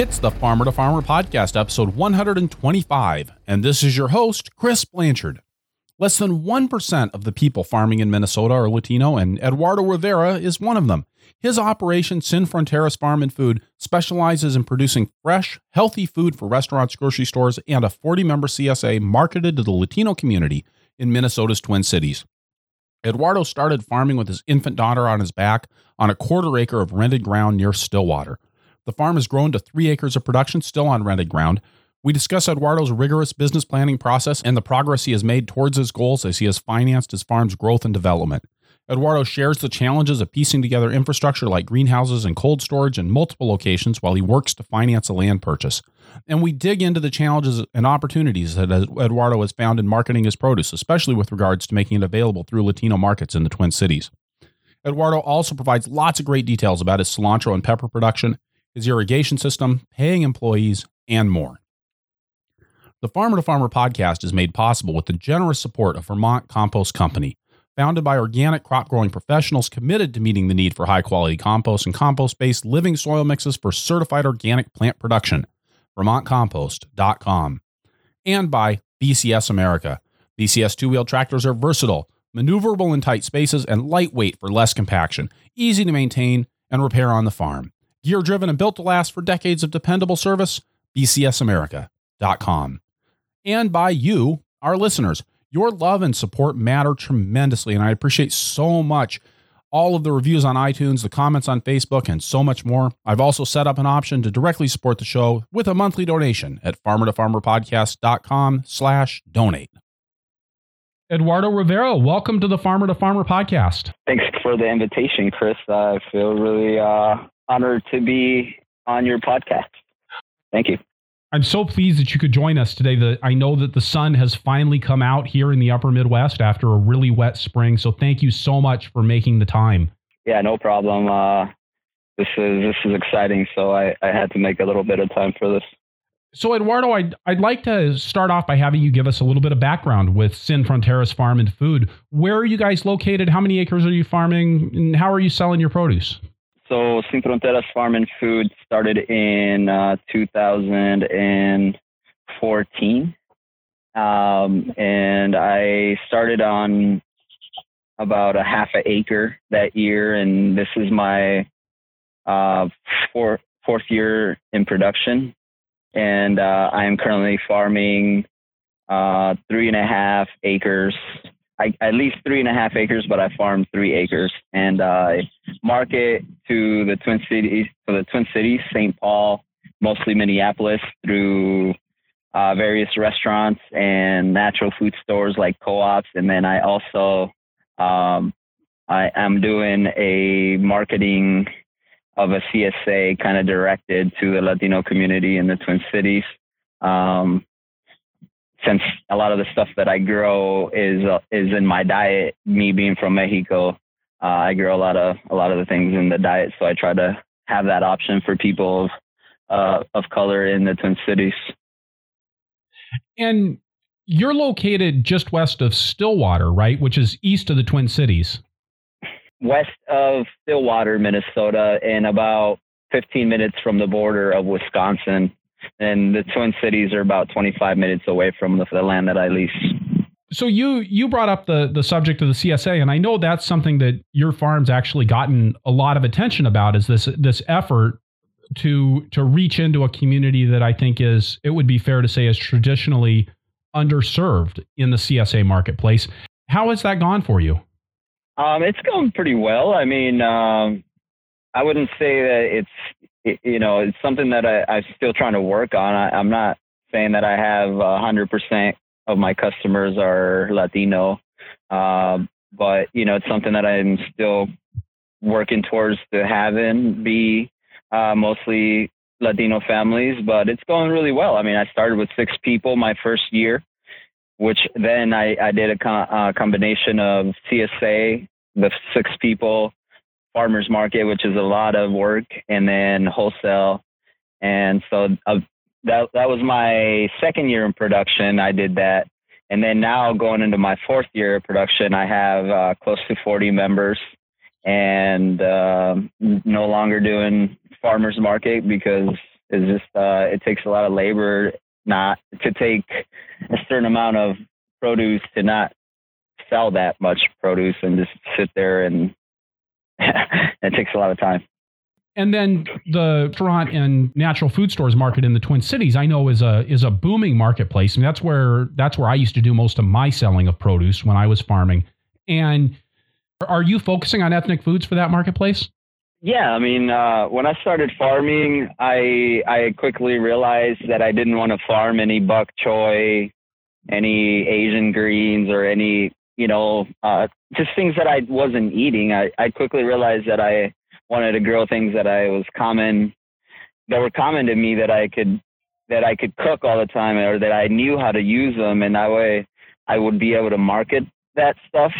It's the Farmer to Farmer podcast, episode 125, and this is your host, Chris Blanchard. Less than 1% of the people farming in Minnesota are Latino, and Eduardo Rivera is one of them. His operation, Sin Fronteras Farm and Food, specializes in producing fresh, healthy food for restaurants, grocery stores, and a 40-member CSA marketed to the Latino community in Minnesota's Twin Cities. Eduardo started farming with his infant daughter on his back on a quarter acre of rented ground near Stillwater. The farm has grown to 3 acres of production, still on rented ground. We discuss Eduardo's rigorous business planning process and the progress he has made towards his goals as he has financed his farm's growth and development. Eduardo shares the challenges of piecing together infrastructure like greenhouses and cold storage in multiple locations while he works to finance a land purchase. And we dig into the challenges and opportunities that Eduardo has found in marketing his produce, especially with regards to making it available through Latino markets in the Twin Cities. Eduardo also provides lots of great details about his cilantro and pepper production, his irrigation system, paying employees, and more. The Farmer to Farmer podcast is made possible with the generous support of Vermont Compost Company, founded by organic crop growing professionals committed to meeting the need for high-quality compost and compost-based living soil mixes for certified organic plant production, vermontcompost.com, and by BCS America. BCS two-wheel tractors are versatile, maneuverable in tight spaces, and lightweight for less compaction, easy to maintain and repair on the farm. Gear-driven and built to last for decades of dependable service, bcsamerica.com. And by you, our listeners. Your love and support matter tremendously, and I appreciate so much all of the reviews on iTunes, the comments on Facebook, and so much more. I've also set up an option to directly support the show with a monthly donation at farmertofarmerpodcast.com/donate. Eduardo Rivera, welcome to the Farmer to Farmer podcast. Thanks for the invitation, Chris. I feel really honored to be on your podcast. Thank you. I'm so pleased that you could join us today. I know that the sun has finally come out here in the upper Midwest after a really wet spring. So thank you so much for making the time. Yeah, no problem. This is exciting. So I had to make a little bit of time for this. So Eduardo, I'd like to start off by having you give us a little bit of background with Sin Fronteras Farm and Food. Where are you guys located? How many acres are you farming? And how are you selling your produce? So Sin Fronteras Farm and Food started in 2014, and I started on about a half an acre that year, and this is my fourth year in production, and I am currently farming 3.5 acres. I lease 3.5 acres, but I farm 3 acres, and I market to the Twin Cities, St. Paul, mostly Minneapolis, through various restaurants and natural food stores like co-ops. And then I also I am doing a marketing of a CSA kind of directed to the Latino community in the Twin Cities. Since a lot of the stuff that I grow is in my diet, me being from Mexico, I grow a lot of the things in the diet. So I try to have that option for people of color in the Twin Cities. And you're located just west of Stillwater, right? Which is east of the Twin Cities. West of Stillwater, Minnesota, and about 15 minutes from the border of Wisconsin. And the Twin Cities are about 25 minutes away from the land that I lease. So you brought up the subject of the CSA, and I know that's something that your farm's actually gotten a lot of attention about, is this effort to reach into a community that I think it would be fair to say is traditionally underserved in the CSA marketplace. How has that gone for you? It's going pretty well. I mean, I wouldn't say that it's something that I'm still trying to work on. I'm not saying that I have 100% of my customers are Latino, but, it's something that I'm still working towards to having be mostly Latino families, but it's going really well. I mean, I started with 6 people my first year, which then I did a combination of CSA, the 6 people, farmers market, which is a lot of work, and then wholesale. And so that was my second year in production. I did that. And then now going into my fourth year of production, I have close to 40 members, and no longer doing farmers market because is just it takes a lot of labor not to take a certain amount of produce to not sell that much produce and just sit there and it takes a lot of time. And then the restaurant and natural food stores market in the Twin Cities, I know is a booming marketplace. And that's where I used to do most of my selling of produce when I was farming. And are you focusing on ethnic foods for that marketplace? Yeah. I mean, when I started farming, I quickly realized that I didn't want to farm any bok choy, any Asian greens, or any, just things that I wasn't eating. I quickly realized that I wanted to grow things that were common to me, that I could cook all the time, or that I knew how to use them. And that way I would be able to market that stuff.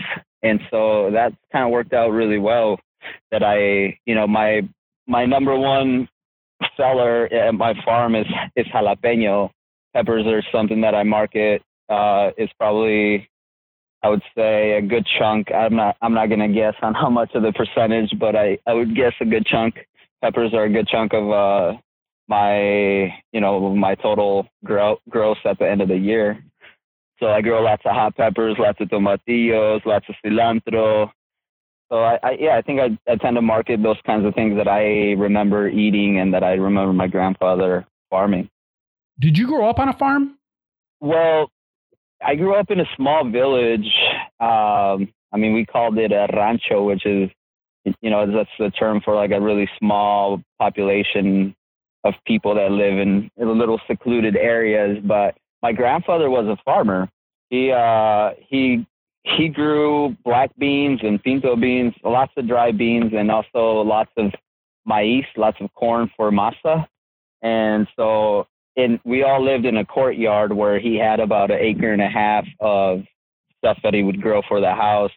And so that kind of worked out really well, that my number one seller at my farm is jalapeno peppers, or something that I market, is probably, I would say, a good chunk. I'm not going to guess on how much of the percentage, but I would guess a good chunk. Peppers are a good chunk of my total gross at the end of the year. So I grow lots of hot peppers, lots of tomatillos, lots of cilantro. So I think I tend to market those kinds of things that I remember eating and that I remember my grandfather farming. Did you grow up on a farm? Well, I grew up in a small village. We called it a rancho, which is, that's the term for like a really small population of people that live in little secluded areas. But my grandfather was a farmer. He grew black beans and pinto beans, lots of dry beans, and also lots of maize, lots of corn for masa. And so we all lived in a courtyard where he had about 1.5 acres of stuff that he would grow for the house.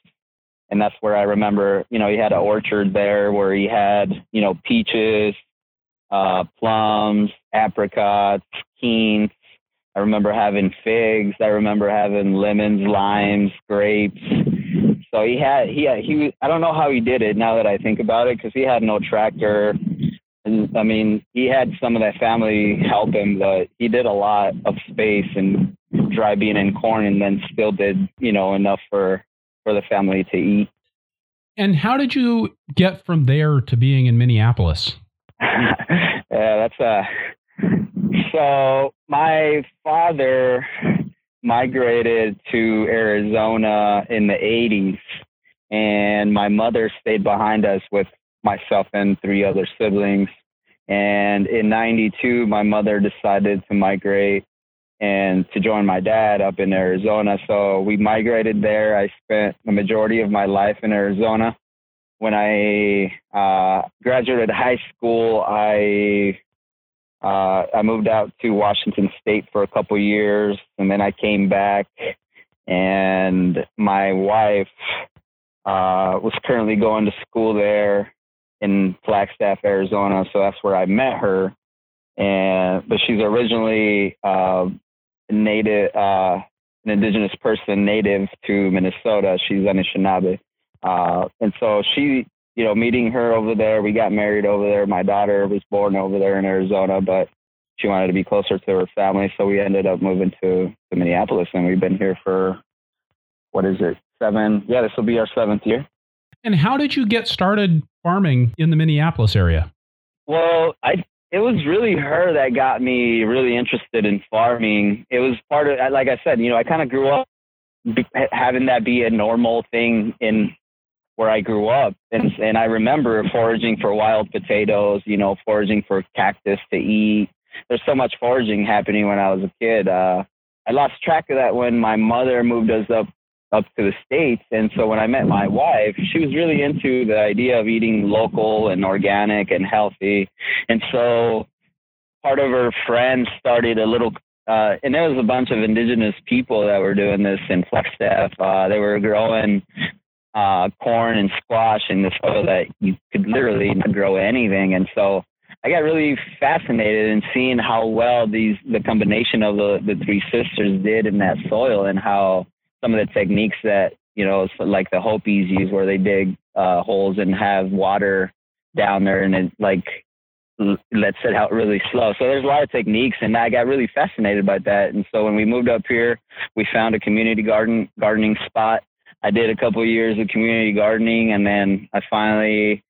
And that's where I remember, he had an orchard there where he had, peaches, plums, apricots, quince. I remember having figs. I remember having lemons, limes, grapes. So he I don't know how he did it now that I think about it, because he had no tractor. I mean, he had some of that family help him, but he did a lot of space and dry bean and corn, and then still did, enough for the family to eat. And how did you get from there to being in Minneapolis? So my father migrated to Arizona in the 80s, and my mother stayed behind us with myself and 3 other siblings. And in 92, my mother decided to migrate and to join my dad up in Arizona. So we migrated there. I spent the majority of my life in Arizona. When I graduated high school, I moved out to Washington State for a couple years, and then I came back, and my wife was currently going to school there in Flagstaff, Arizona. So that's where I met her. But she's originally an indigenous person native to Minnesota. She's Anishinaabe. And so she, meeting her over there, we got married over there. My daughter was born over there in Arizona, but she wanted to be closer to her family. So we ended up moving to Minneapolis, and we've been here for, this will be our 7th year. And how did you get started farming in the Minneapolis area? Well, it was really her that got me really interested in farming. It was part of, like I said, I kind of grew up having that be a normal thing in where I grew up. And I remember foraging for wild potatoes, foraging for cactus to eat. There's so much foraging happening when I was a kid. I lost track of that when my mother moved us up to the States. And so when I met my wife, she was really into the idea of eating local and organic and healthy. And so part of her friends started a little, and there was a bunch of indigenous people that were doing this in Flagstaff. They were growing corn and squash in the soil that you could literally not grow anything. And so I got really fascinated in seeing how well the combination of the 3 sisters did in that soil, and how some of the techniques that, like the Hopis use, where they dig holes and have water down there, and it like that set out really slow. So there's a lot of techniques, and I got really fascinated by that. And so when we moved up here, we found a community gardening spot. I did a couple of years of community gardening, and then I finally,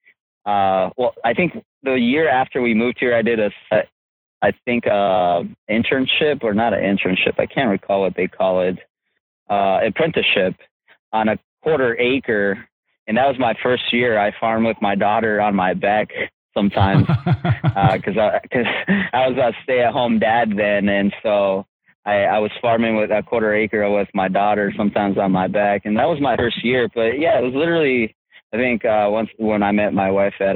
I think the year after we moved here, I did an internship, or not an internship, I can't recall what they call it, apprenticeship on a quarter acre. And that was my first year. I farmed with my daughter on my back sometimes because I was a stay-at-home dad then. And so I was farming with a quarter acre with my daughter sometimes on my back. And that was my first year. But, yeah, it was literally, I think once when I met my wife, that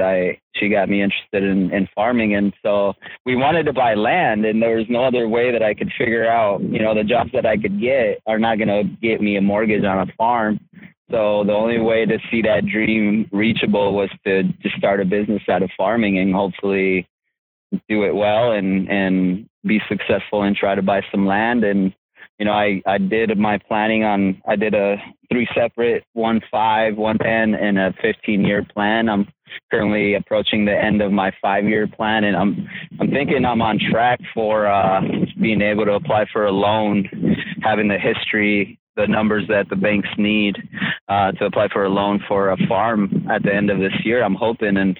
she got me interested in farming. And so we wanted to buy land, and there was no other way that I could figure out, you know, the jobs that I could get are not going to get me a mortgage on a farm. So the only way to see that dream reachable was to just start a business out of farming and hopefully do it well and be successful and try to buy some land. And, you know, I did my planning on, I did a 3 separate, 1 5, 1 10, and a 15-year plan. I'm currently approaching the end of my 5-year plan, and I'm thinking I'm on track for being able to apply for a loan, having the history, the numbers that the banks need to apply for a loan for a farm at the end of this year. I'm hoping, and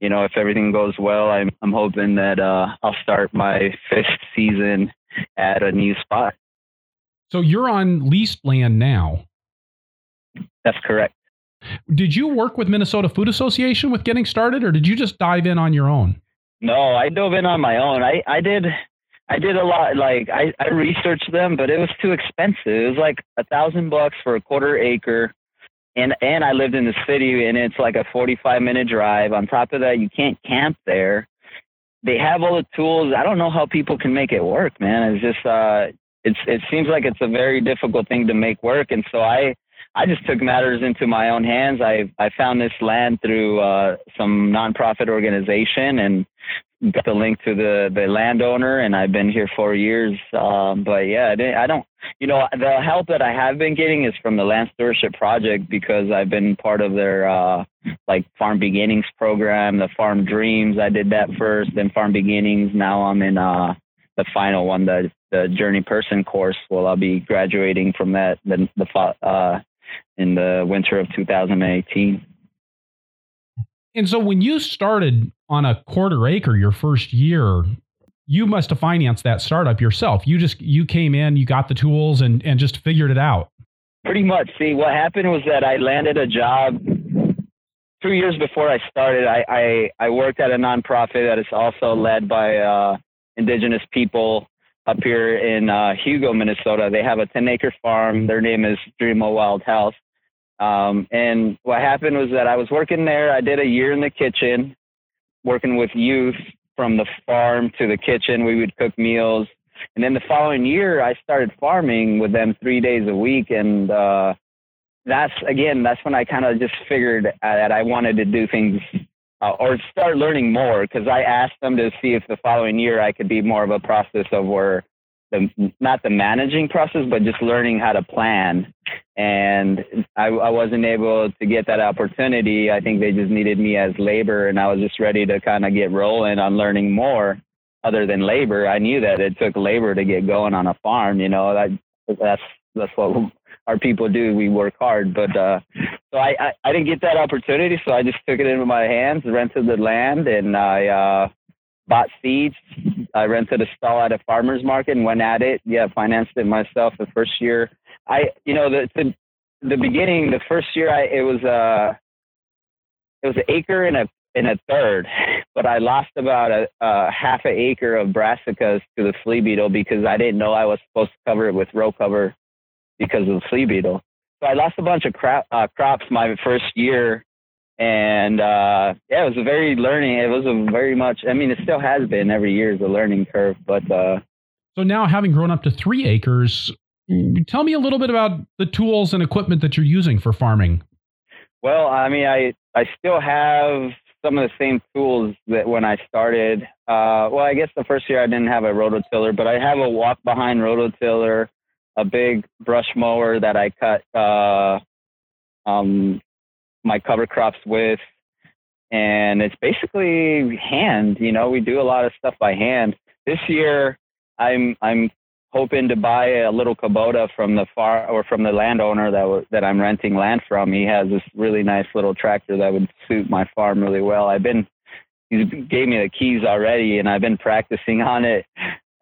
you know, if everything goes well, I'm hoping that I'll start my 5th season at a new spot. So you're on leased land now. That's correct. Did you work with Minnesota Food Association with getting started, or did you just dive in on your own? No, I dove in on my own. I did a lot. Like I researched them, but it was too expensive. It was like $1,000 for a quarter acre. And I lived in the city, and it's like a 45-minute drive. On top of that, you can't camp there. They have all the tools. I don't know how people can make it work, man. It's just, it seems like it's a very difficult thing to make work. And so I just took matters into my own hands. I found this land through some nonprofit organization and got the link to the landowner, and I've been here 4 years. But yeah, I don't, you know, the help that I have been getting is from the Land Stewardship Project, because I've been part of their like Farm Beginnings program, the Farm Dreams. I did that first, then Farm Beginnings. Now I'm in the final one, the Journey Person course. Well, I'll be graduating from that in the winter of 2018. And so when you started on a quarter acre your first year, you must have financed that startup yourself. You came in, you got the tools and just figured it out. Pretty much. See, what happened was that I landed a job 2 years before I started. I worked at a nonprofit that is also led by indigenous people up here in Hugo, Minnesota. They have a 10-acre farm. Their name is Dream of Wild Health. And what happened was that I was working there. I did a year in the kitchen, working with youth from the farm to the kitchen. We would cook meals. And then the following year, I started farming with them 3 days a week. And that's when I kind of just figured that I wanted to do things or start learning more, because I asked them to see if the following year I could be more of a process of where not the managing process, but just learning how to plan. And I wasn't able to get that opportunity. I think they just needed me as labor, and I was just ready to kind of get rolling on learning more other than labor. I knew that it took labor to get going on a farm. You know, that's what our people do. We work hard, but so I didn't get that opportunity. So I just took it into my hands, rented the land, and I bought seeds. I rented a stall at a farmer's market and went at it. Yeah, financed it myself the first year. The beginning, the first year, it was an acre and a third, but I lost about a half an acre of brassicas to the flea beetle, because I didn't know I was supposed to cover it with row cover because of the flea beetle. So I lost a bunch of crops my first year, and it was very much, I mean, it still has been. Every year is a learning curve, but so now, having grown up to 3 acres, tell me a little bit about the tools and equipment that you're using for farming. Well, I mean, I still have some of the same tools that when I started. I guess the first year I didn't have a rototiller, but I have a walk-behind rototiller, a big brush mower that I cut my cover crops with, And it's basically hand, you know, we do a lot of stuff by hand. This year, I'm hoping to buy a little Kubota from the landowner that I'm renting land from. He has this really nice little tractor that would suit my farm really well. He gave me the keys already, and I've been practicing on it.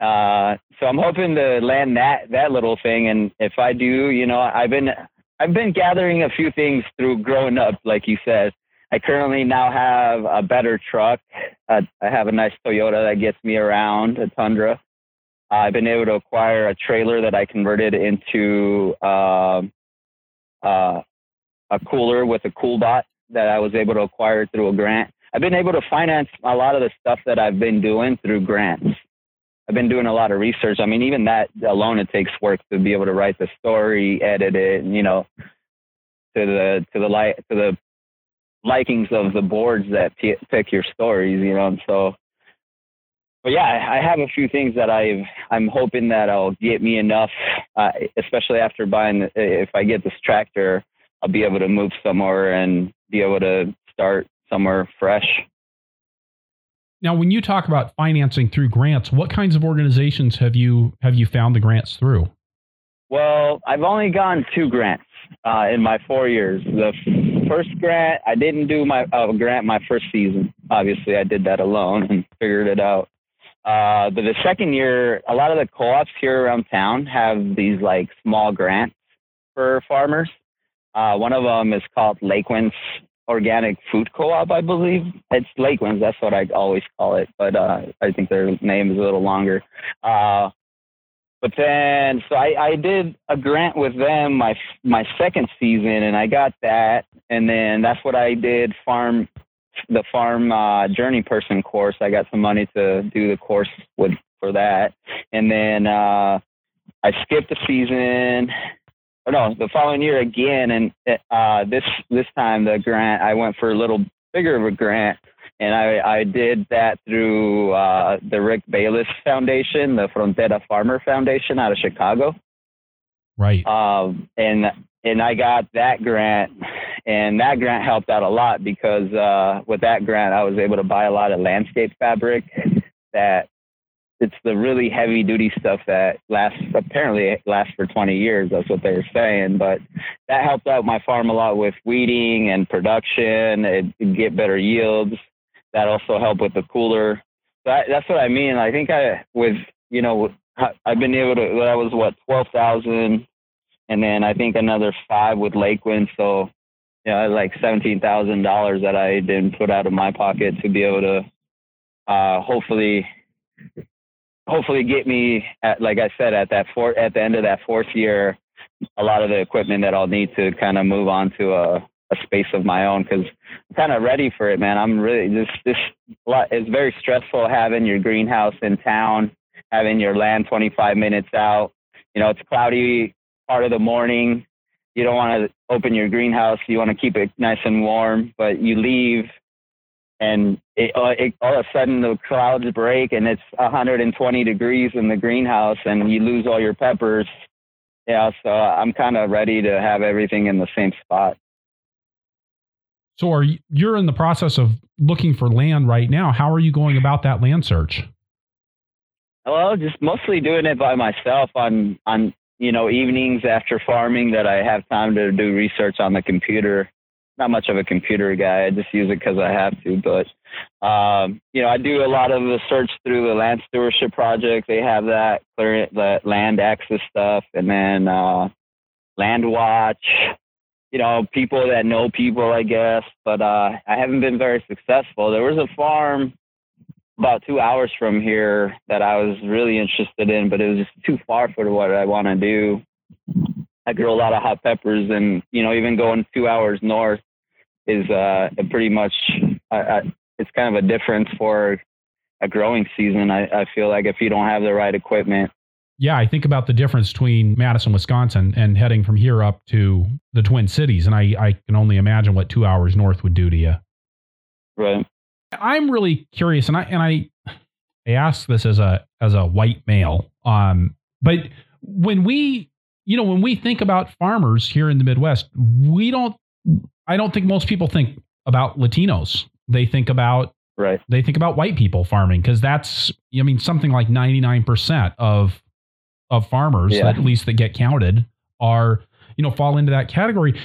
So I'm hoping to land that little thing. And if I do, you know, I've been gathering a few things through growing up, like you said. I currently now have a better truck. I have a nice Toyota that gets me around, a Tundra. I've been able to acquire a trailer that I converted into a cooler with a cool bot that I was able to acquire through a grant. I've been able to finance a lot of the stuff that I've been doing through grants. I've been doing a lot of research. I mean, even that alone, it takes work to be able to write the story, edit it, and, you know, to the likings of the boards that pick your stories, you know. And so, but yeah, I have a few things that I'm hoping that I'll get me enough, especially after if I get this tractor, I'll be able to move somewhere and be able to start somewhere fresh. Now, when you talk about financing through grants, what kinds of organizations have you found the grants through? Well, I've only gotten 2 grants in my 4 years. The first grant, I didn't do my grant my first season. Obviously, I did that alone and figured it out. But the second year, a lot of the co-ops here around town have these like small grants for farmers. One of them is called Lakewinds Organic Food Co-op, I believe. It's Lakewinds. That's what I always call it. But I think their name is a little longer. But then, so I did a grant with them my second season, and I got that. And then that's what I did the farm journey person course. I got some money to do the course for that. And then I skipped a season. Oh no, the following year again, and this time the grant, I went for a little bigger of a grant. And I did that through the Rick Bayless Foundation, the Frontera Farmer Foundation out of Chicago. Right. And I got that grant, and that grant helped out a lot because with that grant, I was able to buy a lot of landscape fabric that it's the really heavy duty stuff that apparently lasts for 20 years. That's what they were saying. But that helped out my farm a lot with weeding and production. It get better yields. That also helped with the cooler. That's what I mean. I think I've been able to, that was what, 12,000. And then I think another 5 with Lakewind. So, you know, like $17,000 that I didn't put out of my pocket to be able to, hopefully get me at, like I said, at the end of that fourth year, a lot of the equipment that I'll need to kind of move on to a space of my own. Cause I'm kind of ready for it, man. I'm really it's very stressful having your greenhouse in town, having your land 25 minutes out, you know, it's cloudy part of the morning. You don't want to open your greenhouse. You want to keep it nice and warm, but you leave and all of a sudden the clouds break and it's 120 degrees in the greenhouse and you lose all your peppers. Yeah, so I'm kind of ready to have everything in the same spot. So you're in the process of looking for land right now. How are you going about that land search? Well, just mostly doing it by myself on you know, evenings after farming that I have time to do research on the computer. Not much of a computer guy. I just use it because I have to. But, you know, I do a lot of the search through the Land Stewardship Project. They have that clear that land access stuff. And then Land Watch, you know, people that know people, I guess. But I haven't been very successful. There was a farm about 2 hours from here that I was really interested in, but it was just too far for what I want to do. I grow a lot of hot peppers, and, you know, even going 2 hours north is pretty much, it's kind of a difference for a growing season. I feel like if you don't have the right equipment. Yeah. I think about the difference between Madison, Wisconsin and heading from here up to the Twin Cities. And I can only imagine what 2 hours north would do to you. Right. I'm really curious. And I ask this as a white male. But when we, you know, when we think about farmers here in the Midwest, I don't think most people think about Latinos They think about white people farming, because that's, I mean, something like 99% of farmers, at least that get counted, are, you know, fall into that category.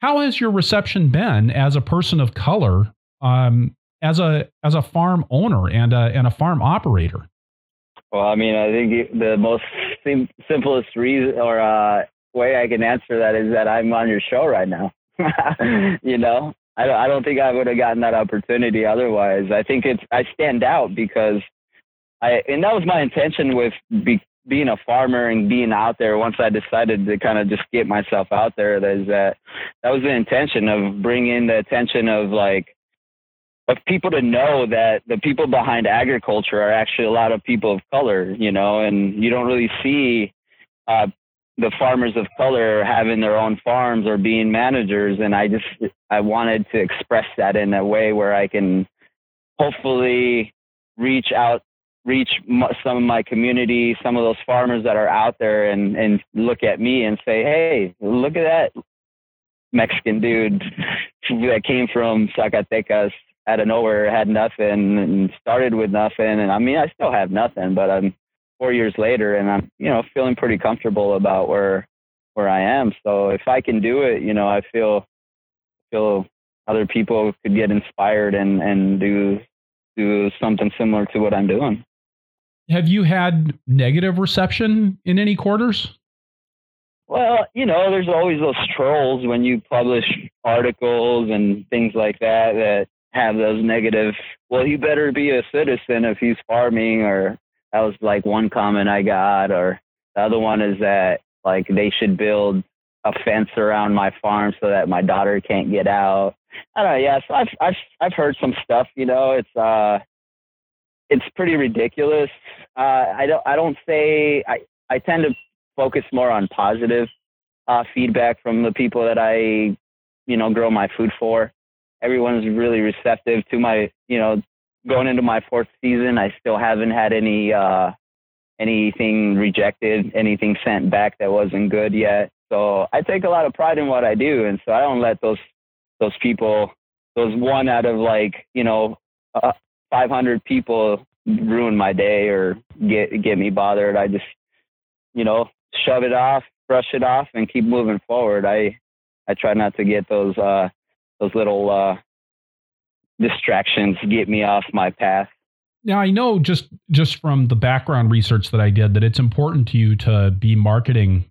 How has your reception been as a person of color, as a farm owner and a farm operator? Well, I mean, I think the most simplest reason or way I can answer that is that I'm on your show right now. You know, I don't think I would have gotten that opportunity otherwise. I think I stand out because and that was my intention with being a farmer and being out there. Once I decided to kind of just get myself out there, that was the intention of bringing the attention of people to know that the people behind agriculture are actually a lot of people of color, you know, and you don't really see the farmers of color having their own farms or being managers. And I wanted to express that in a way where I can hopefully reach some of my community, some of those farmers that are out there and look at me and say, hey, look at that Mexican dude that came from Zacatecas out of nowhere, had nothing and started with nothing. And I mean, I still have nothing, but I'm 4 years later and I'm, you know, feeling pretty comfortable about where I am. So if I can do it, you know, I feel other people could get inspired and do something similar to what I'm doing. Have you had negative reception in any quarters? Well, you know, there's always those trolls when you publish articles and things like that have those negative, well, you better be a citizen if he's farming, or that was like one comment I got, or the other one is that like they should build a fence around my farm so that my daughter can't get out. I don't know. Yeah. So I've heard some stuff, you know, it's pretty ridiculous. I tend to focus more on positive feedback from the people that I, you know, grow my food for. Everyone's really receptive to my, you know, going into my fourth season, I still haven't had anything rejected, anything sent back that wasn't good yet. So I take a lot of pride in what I do. And so I don't let those people, those one out of like, you know, 500 people ruin my day or get me bothered. I just, you know, shove it off, brush it off and keep moving forward. I try not to get those little distractions get me off my path. Now, I know just from the background research that I did that it's important to you to be marketing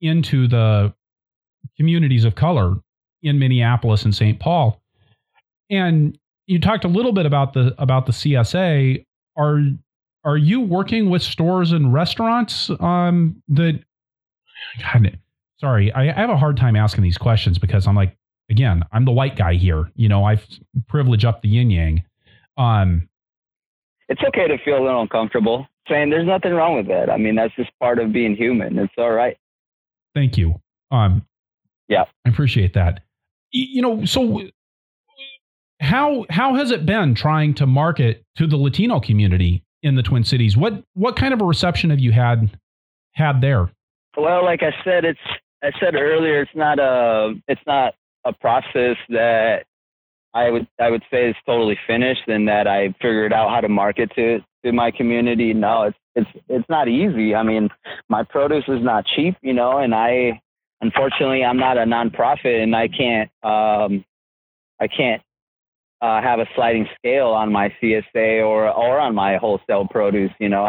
into the communities of color in Minneapolis and St. Paul. And you talked a little bit about the CSA. Are you working with stores and restaurants sorry, I have a hard time asking these questions because I'm like, again, I'm the white guy here. You know, I've privileged up the yin yang. It's okay to feel a little uncomfortable saying there's nothing wrong with that. I mean, that's just part of being human. It's all right. Thank you. Yeah, I appreciate that. You know, so how has it been trying to market to the Latino community in the Twin Cities? What kind of a reception have you had there? Well, like I said, I said earlier, it's not a process that I would say is totally finished and that I figured out how to market to my community. No, it's not easy. I mean, my produce is not cheap, you know, and unfortunately I'm not a nonprofit and I can't have a sliding scale on my CSA or on my wholesale produce. You know,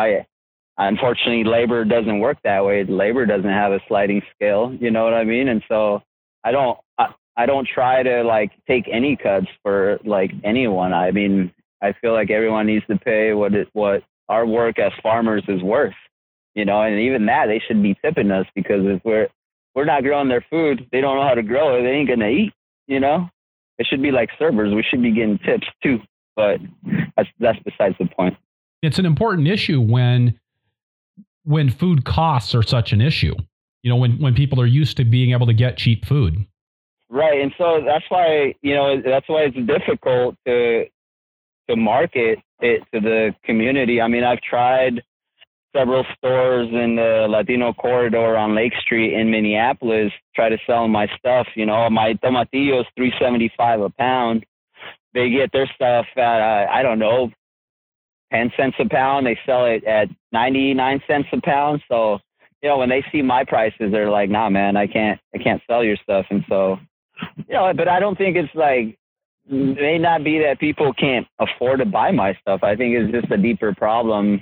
unfortunately labor doesn't work that way. Labor doesn't have a sliding scale. You know what I mean? And so I don't try to like take any cuts for like anyone. I mean, I feel like everyone needs to pay what our work as farmers is worth, you know, and even that they should be tipping us, because if we're not growing their food, they don't know how to grow it. They ain't going to eat, you know, it should be like servers. We should be getting tips too, but that's besides the point. It's an important issue when food costs are such an issue, you know, when people are used to being able to get cheap food. Right. And so that's why it's difficult to market it to the community. I mean, I've tried several stores in the Latino corridor on Lake Street in Minneapolis, try to sell my stuff. You know, my tomatillos $3.75 a pound. They get their stuff at, I don't know, 10 cents a pound. They sell it at 99 cents a pound. So, you know, when they see my prices, they're like, nah, man, I can't sell your stuff. And so, you know, but I don't think it's like, it may not be that people can't afford to buy my stuff. I think it's just a deeper problem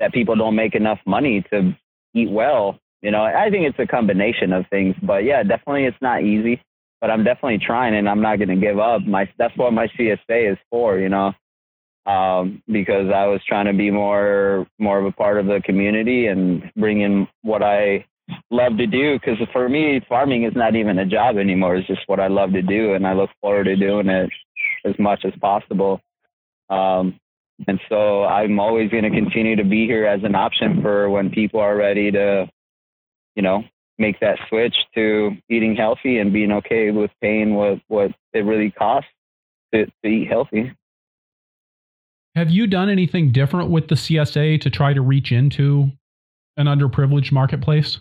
that people don't make enough money to eat well. You know, I think it's a combination of things, but yeah, definitely it's not easy, but I'm definitely trying and I'm not going to give up. That's what my CSA is for, you know, because I was trying to be more of a part of the community and bring in what I love to do. Because for me, farming is not even a job anymore. It's just what I love to do. And I look forward to doing it as much as possible. And so I'm always going to continue to be here as an option for when people are ready to, you know, make that switch to eating healthy and being okay with paying what it really costs to eat healthy. Have you done anything different with the CSA to try to reach into an underprivileged marketplace?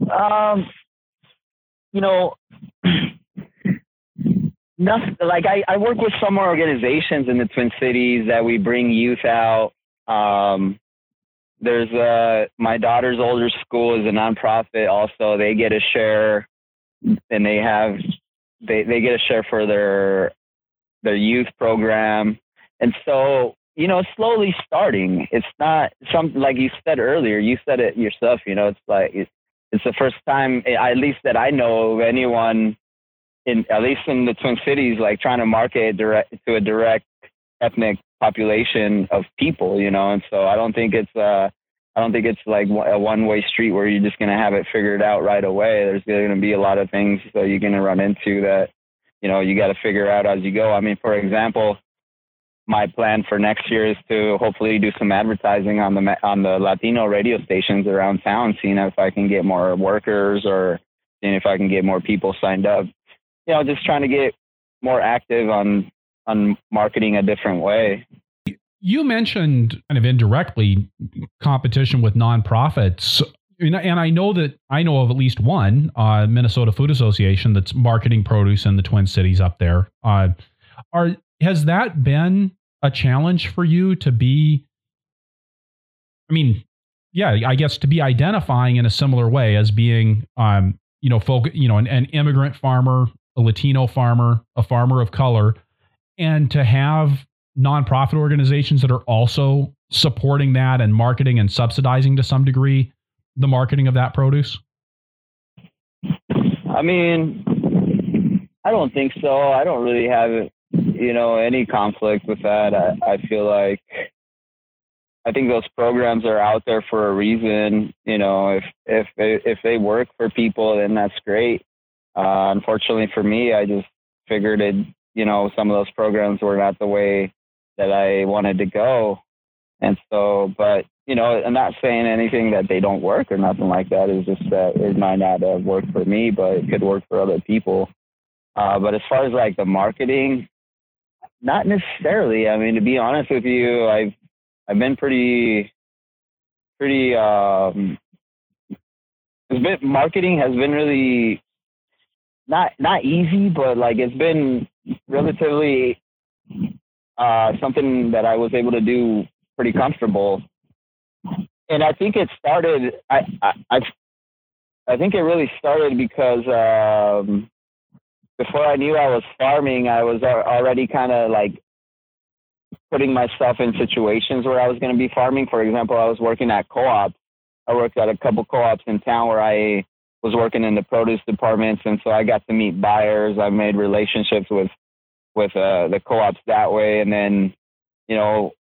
You know, nothing. Like I work with some organizations in the Twin Cities that we bring youth out. There's my daughter's older school is a nonprofit. Also, they get a share, and they get a share for their youth program. And so, you know, slowly starting. It's not something like you said earlier. You said it yourself. You know, it's like it's the first time, at least that I know of anyone at least in the Twin Cities, like trying to market direct ethnic population of people, you know. And so I don't think it's like a one-way street where you're just going to have it figured out right away. There's going to be a lot of things that you're going to run into that, you know, you got to figure out as you go. I mean, for example, my plan for next year is to hopefully do some advertising on the Latino radio stations around town, seeing if I can get more workers or seeing if I can get more people signed up, you know, just trying to get more active on marketing a different way. You mentioned kind of indirectly competition with nonprofits. And I know of at least one Minnesota Food Association that's marketing produce in the Twin Cities up there. Has that been a challenge for you to be, I mean, yeah, I guess to be identifying in a similar way as being, you know, an immigrant farmer, a Latino farmer, a farmer of color, and to have nonprofit organizations that are also supporting that and marketing and subsidizing to some degree the marketing of that produce? I mean, I don't think so. I don't really have, you know, any conflict with that. I feel like, I think those programs are out there for a reason. You know, if they work for people, then that's great. Unfortunately for me, I just figured it, you know, some of those programs were not the way that I wanted to go. And so, but, you know, I'm not saying anything that they don't work or nothing like that. It's just that it might not have worked for me, but it could work for other people. But as far as like the marketing, not necessarily. I mean, to be honest with you, I've been pretty, marketing has been really not easy, but like it's been relatively something that I was able to do pretty comfortable. And I think it started, I think it really started because before I knew I was farming, I was already kind of like putting myself in situations where I was going to be farming. For example, I was working at co-ops. I worked at a couple co-ops in town where I was working in the produce departments. And so I got to meet buyers. I made relationships with the co-ops that way. And then, you know,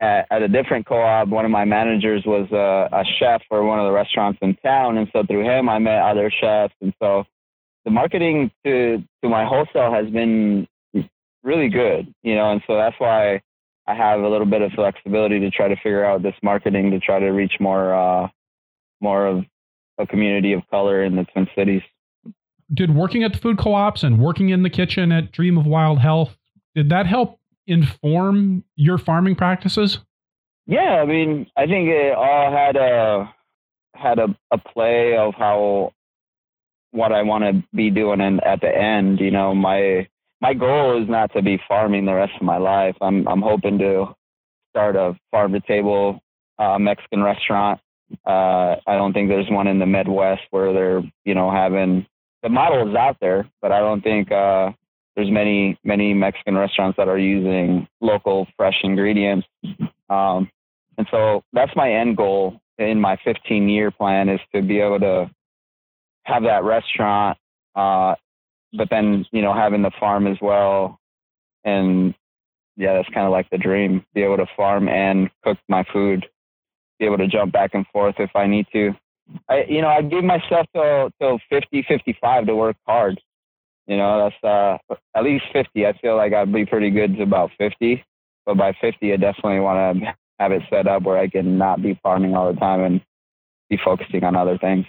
at a different co-op, one of my managers was a chef for one of the restaurants in town. And so through him, I met other chefs. And so the marketing to my wholesale has been really good, you know? And so that's why I have a little bit of flexibility to try to figure out this marketing to try to reach more of a community of color in the Twin Cities. Did working at the food co-ops and working in the kitchen at Dream of Wild Health, did that help inform your farming practices? Yeah, I mean, I think it all had a play of what I want to be doing at the end. You know, my my goal is not to be farming the rest of my life. I'm hoping to start a farm-to-table Mexican restaurant. I don't think there's one in the Midwest where they're, you know, having the model is out there, but I don't think there's many Mexican restaurants that are using local fresh ingredients. And so that's my end goal in my 15-year plan, is to be able to have that restaurant, but then, you know, having the farm as well. And yeah, that's kind of like the dream, be able to farm and cook my food, be able to jump back and forth if I need to. I give myself till 50, 55 to work hard. You know, that's at least 50. I feel like I'd be pretty good to about 50, but by 50, I definitely want to have it set up where I can not be farming all the time and be focusing on other things.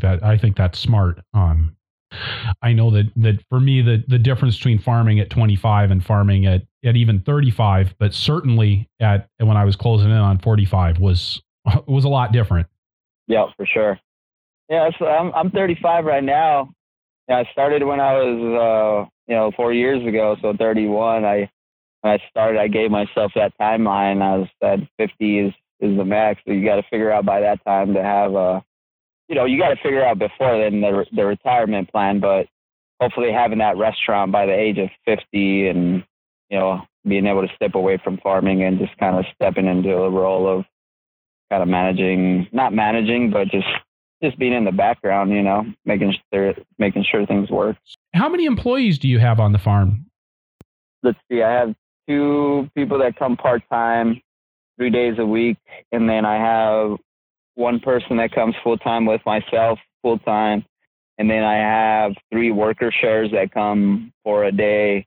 That, I think that's smart. I know that for me, the difference between farming at 25 and farming at even 35, but certainly when I was closing in on 45 was a lot different. Yeah, for sure. Yeah. So I'm 35 right now. Yeah, I started when I was, 4 years ago. So 31, when I started, I gave myself that timeline. I said 50 is the max. So you got to figure out by that time to have you got to figure out before then the retirement plan, but hopefully having that restaurant by the age of 50 and, you know, being able to step away from farming and just kind of stepping into a role of kind of not managing, but just being in the background, you know, making sure things work. How many employees do you have on the farm? Let's see. I have 2 people that come part-time 3 days a week. And then I have 1 person that comes full-time with myself full-time. And then I have 3 worker shares that come for a day,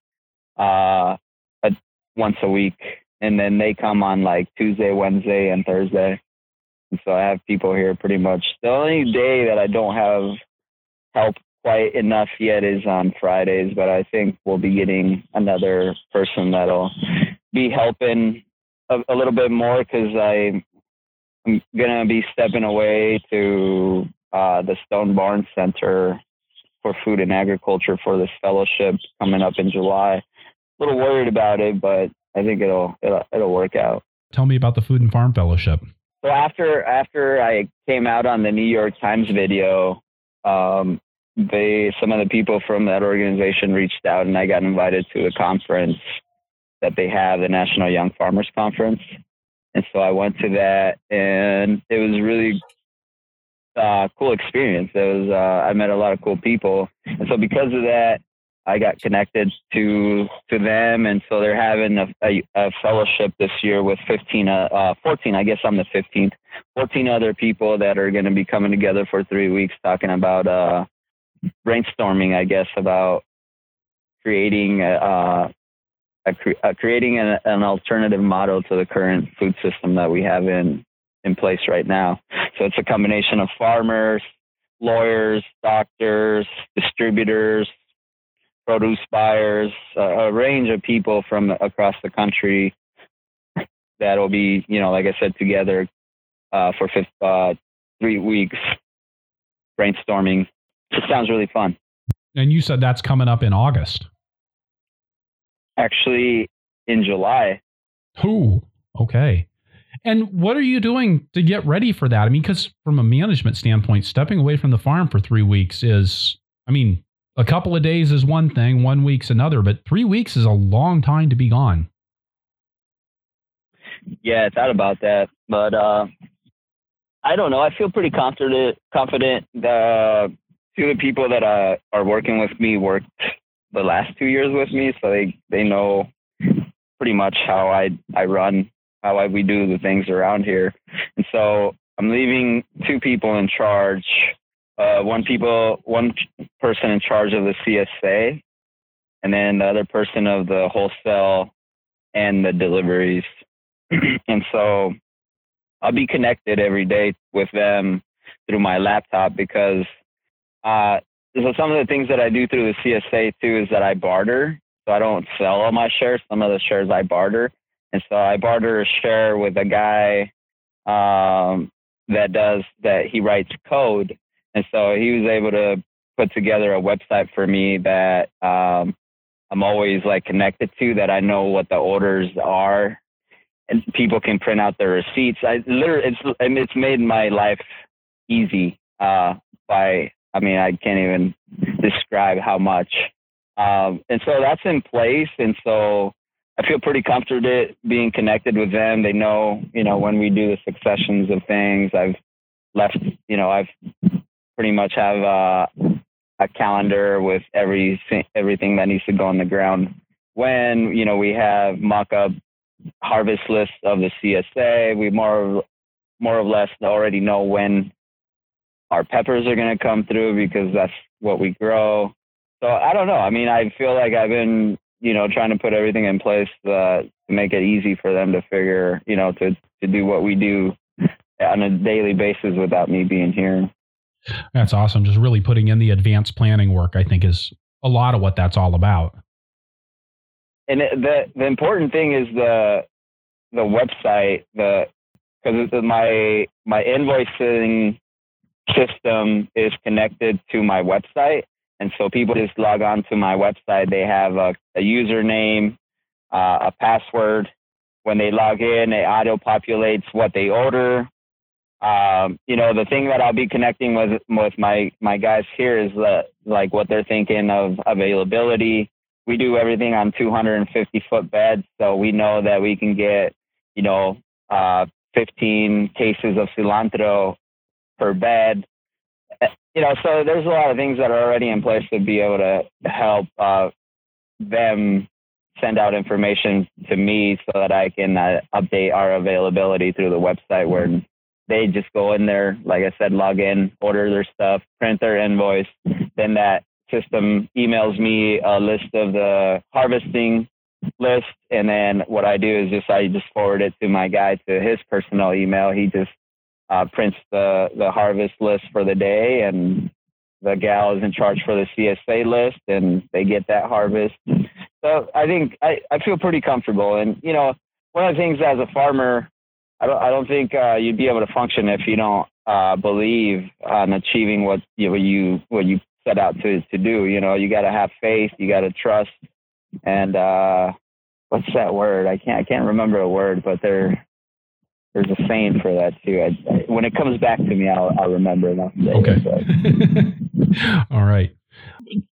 once a week. And then they come on like Tuesday, Wednesday, and Thursday. And so I have people here pretty much. The only day that I don't have help quite enough yet is on Fridays, but I think we'll be getting another person that'll be helping a little bit more, because I'm going to be stepping away to the Stone Barn Center for Food and Agriculture for this fellowship coming up in July. A little worried about it, but I think it'll work out. Tell me about the Food and Farm Fellowship. So after I came out on the New York Times video, some of the people from that organization reached out, and I got invited to a conference that they have, the National Young Farmers Conference. And so I went to that, and it was really cool experience. I met a lot of cool people. And so because of that, I got connected to them. And so they're having a fellowship this year with 14, I guess I'm the 15th, 14 other people that are going to be coming together for 3 weeks talking about brainstorming, I guess, about creating an alternative model to the current food system that we have in place right now. So it's a combination of farmers, lawyers, doctors, distributors, produce buyers, a range of people from across the country that will be, you know, like I said, together for 3 weeks brainstorming. It sounds really fun. And you said that's coming up in August. Actually, in July. Ooh, okay. And what are you doing to get ready for that? I mean, because from a management standpoint, stepping away from the farm for 3 weeks is, I mean, a couple of days is one thing, 1 week's another, but 3 weeks is a long time to be gone. Yeah, I thought about that, but I don't know. I feel pretty confident. Two of the people that are working with me worked the last 2 years with me, so they know pretty much how I run, we do the things around here. And so I'm leaving 2 people in charge. One person in charge of the CSA, and then the other person of the wholesale and the deliveries. And so I'll be connected every day with them through my laptop, because so some of the things that I do through the CSA too is that I barter. So I don't sell all my shares. Some of the shares I barter. And so I barter a share with a guy that he writes code. And so he was able to put together a website for me that I'm always like connected to, that I know what the orders are, and people can print out their receipts. I literally, it's made my life easy I can't even describe how much. And so that's in place. And so I feel pretty comfortable being connected with them. They know, when we do the successions of things, I've left, I've pretty much have a calendar with everything that needs to go on the ground. When, we have mock-up harvest lists of the CSA, we more or less already know when our peppers are going to come through because that's what we grow. So I don't know. I feel like I've been, trying to put everything in place to make it easy for them to figure, to do what we do on a daily basis without me being here. That's awesome. Just really putting in the advanced planning work, I think, is a lot of what that's all about. And the important thing is the website, because my invoicing system is connected to my website. And so people just log on to my website. They have a username, a password. When they log in, it auto-populates what they order. The thing that I'll be connecting with my guys here is like what they're thinking of availability. We do everything on 250-foot beds, so we know that we can get, 15 cases of cilantro per bed. So there's a lot of things that are already in place to be able to help them send out information to me so that I can update our availability through the website, where they just go in there, like I said, log in, order their stuff, print their invoice. Then that system emails me a list of the harvesting list. And then what I do is I just forward it to my guy to his personal email. He just prints the harvest list for the day, and the gal is in charge for the CSA list, and they get that harvest. So I think I feel pretty comfortable. And, one of the things as a farmer, I don't think you'd be able to function if you don't believe on achieving what you set out to do. You got to have faith, you got to trust. And what's that word? I can't remember a word, but there's a saying for that too. When it comes back to me, I'll remember enough. Okay. All right.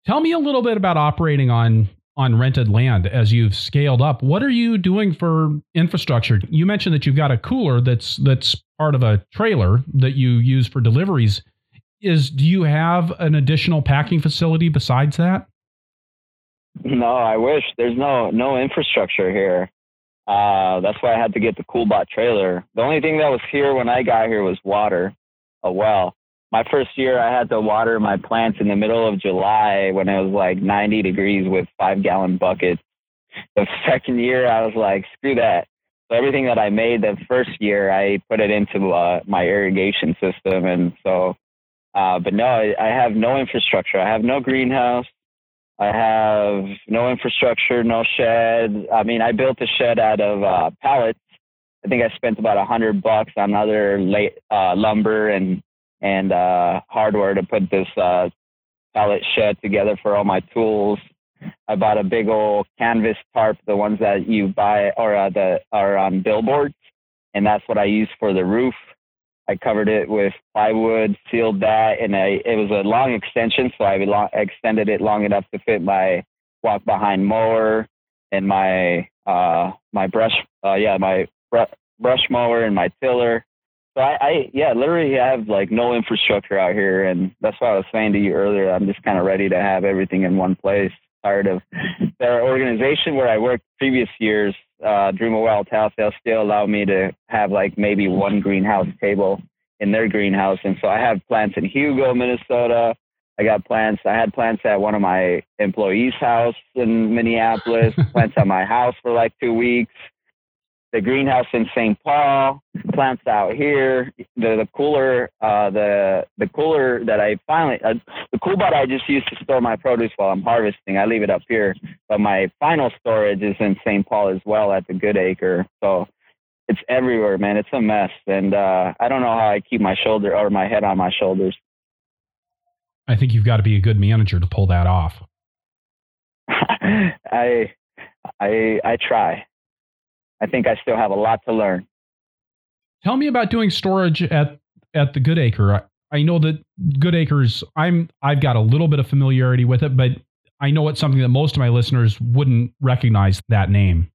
Tell me a little bit about operating on rented land as you've scaled up. What are you doing for infrastructure? You mentioned that you've got a cooler that's part of a trailer that you use for deliveries. Do you have an additional packing facility besides that? No, I wish. There's no infrastructure here. That's why I had to get the Coolbot trailer. The only thing that was here when I got here was water, a well. My first year, I had to water my plants in the middle of July when it was like 90 degrees with 5-gallon buckets. The second year, I was like, screw that. So everything that I made the first year, I put it into my irrigation system. And so, but no, I have no infrastructure. I have no greenhouse. I have no infrastructure, no shed. I built a shed out of pallets. I think I spent about $100 on other lumber and hardware to put this pallet shed together for all my tools. I bought a big old canvas tarp, the ones that you buy or that are on billboards, and that's what I used for the roof. I covered it with plywood, sealed that, and it was a long extension, so I extended it long enough to fit my walk-behind mower and my brush mower and my tiller. So I literally have like no infrastructure out here, and that's why I was saying to you earlier, I'm just kind of ready to have everything in one place. Tired of their organization where I worked previous years, Dream of Wild Health, they'll still allow me to have like maybe one greenhouse table in their greenhouse. And so I have plants in Hugo, Minnesota. I had plants at one of my employees' house in Minneapolis, plants at my house for like 2 weeks, the greenhouse in St. Paul, plants out here, the cooler that I finally, the Coolbot I just use to store my produce while I'm harvesting. I leave it up here, but my final storage is in St. Paul as well at the Good Acre. So it's everywhere, man. It's a mess. And I don't know how I keep my head on my shoulders. I think you've got to be a good manager to pull that off. I try. I think I still have a lot to learn. Tell me about doing storage at the Good Acre. I know that Good Acres, I've got a little bit of familiarity with it, but I know it's something that most of my listeners wouldn't recognize that name.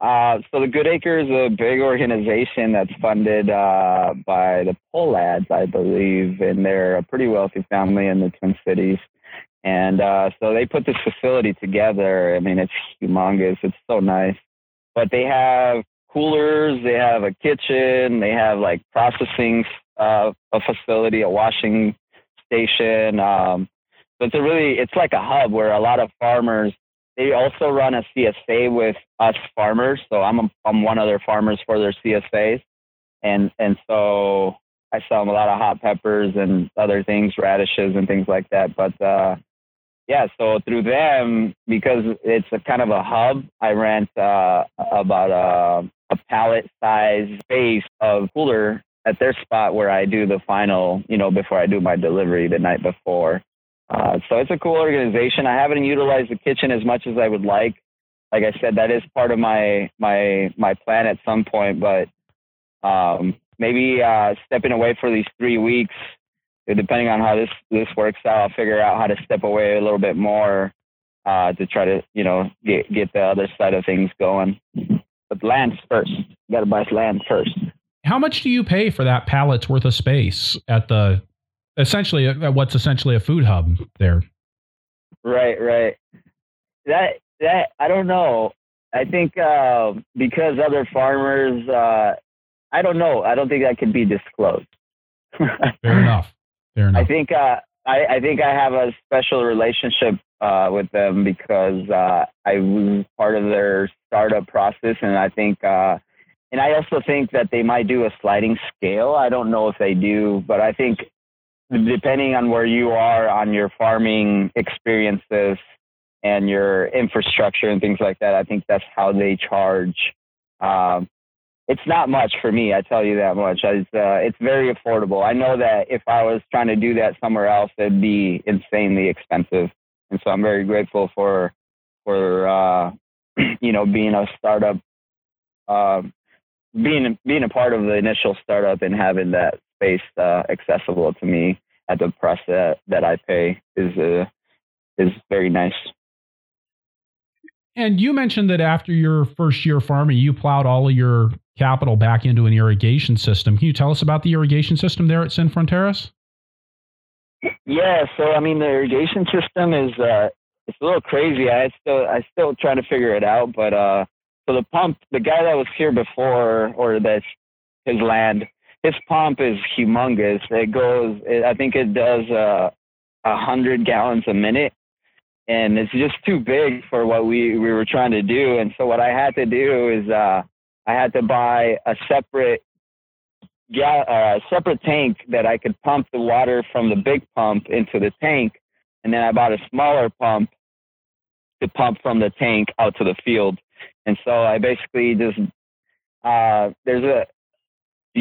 So the Good Acre is a big organization that's funded by the Pohlads, I believe, and they're a pretty wealthy family in the Twin Cities. And so they put this facility together. I mean, it's humongous. It's so nice. But they have coolers. They have a kitchen. They have like processing a facility, a washing station. So it's it's like a hub where a lot of farmers, they also run a CSA with us farmers. So I'm one of their farmers for their CSAs. And so I sell them a lot of hot peppers and other things, radishes and things like that. But so through them, because it's a kind of a hub, I rent about a pallet size space of cooler at their spot where I do the final, before I do my delivery the night before. So it's a cool organization. I haven't utilized the kitchen as much as I would like. Like I said, that is part of my plan at some point, but maybe stepping away for these 3 weeks, depending on how this works out, I'll figure out how to step away a little bit more to try to, get the other side of things going. But land first. You got to buy land first. How much do you pay for that pallet's worth of space at what's essentially a food hub there? Right. That I don't know. I think because other farmers, I don't know. I don't think that could be disclosed. Fair enough. I think I have a special relationship with them because I was part of their startup process, and I think, and I also think that they might do a sliding scale. I don't know if they do, but I think depending on where you are on your farming experiences and your infrastructure and things like that, I think that's how they charge. It's not much for me, I tell you that much. It's very affordable. I know that if I was trying to do that somewhere else, it'd be insanely expensive. And so I'm very grateful for being a startup, being a part of the initial startup and having that space accessible to me at the price that I pay is very nice. And you mentioned that after your first year farming, you plowed all of your capital back into an irrigation system. Can you tell us about the irrigation system there at Sin Fronteras? Yeah, so I mean the irrigation system is it's a little crazy. I still trying to figure it out, but so the pump, the guy that was here before, or that's his land, his pump is humongous. It goes, I think it does 100 gallons a minute. And it's just too big for what we were trying to do. And so what I had to do is I had to buy a separate tank that I could pump the water from the big pump into the tank. And then I bought a smaller pump to pump from the tank out to the field. And so I basically just you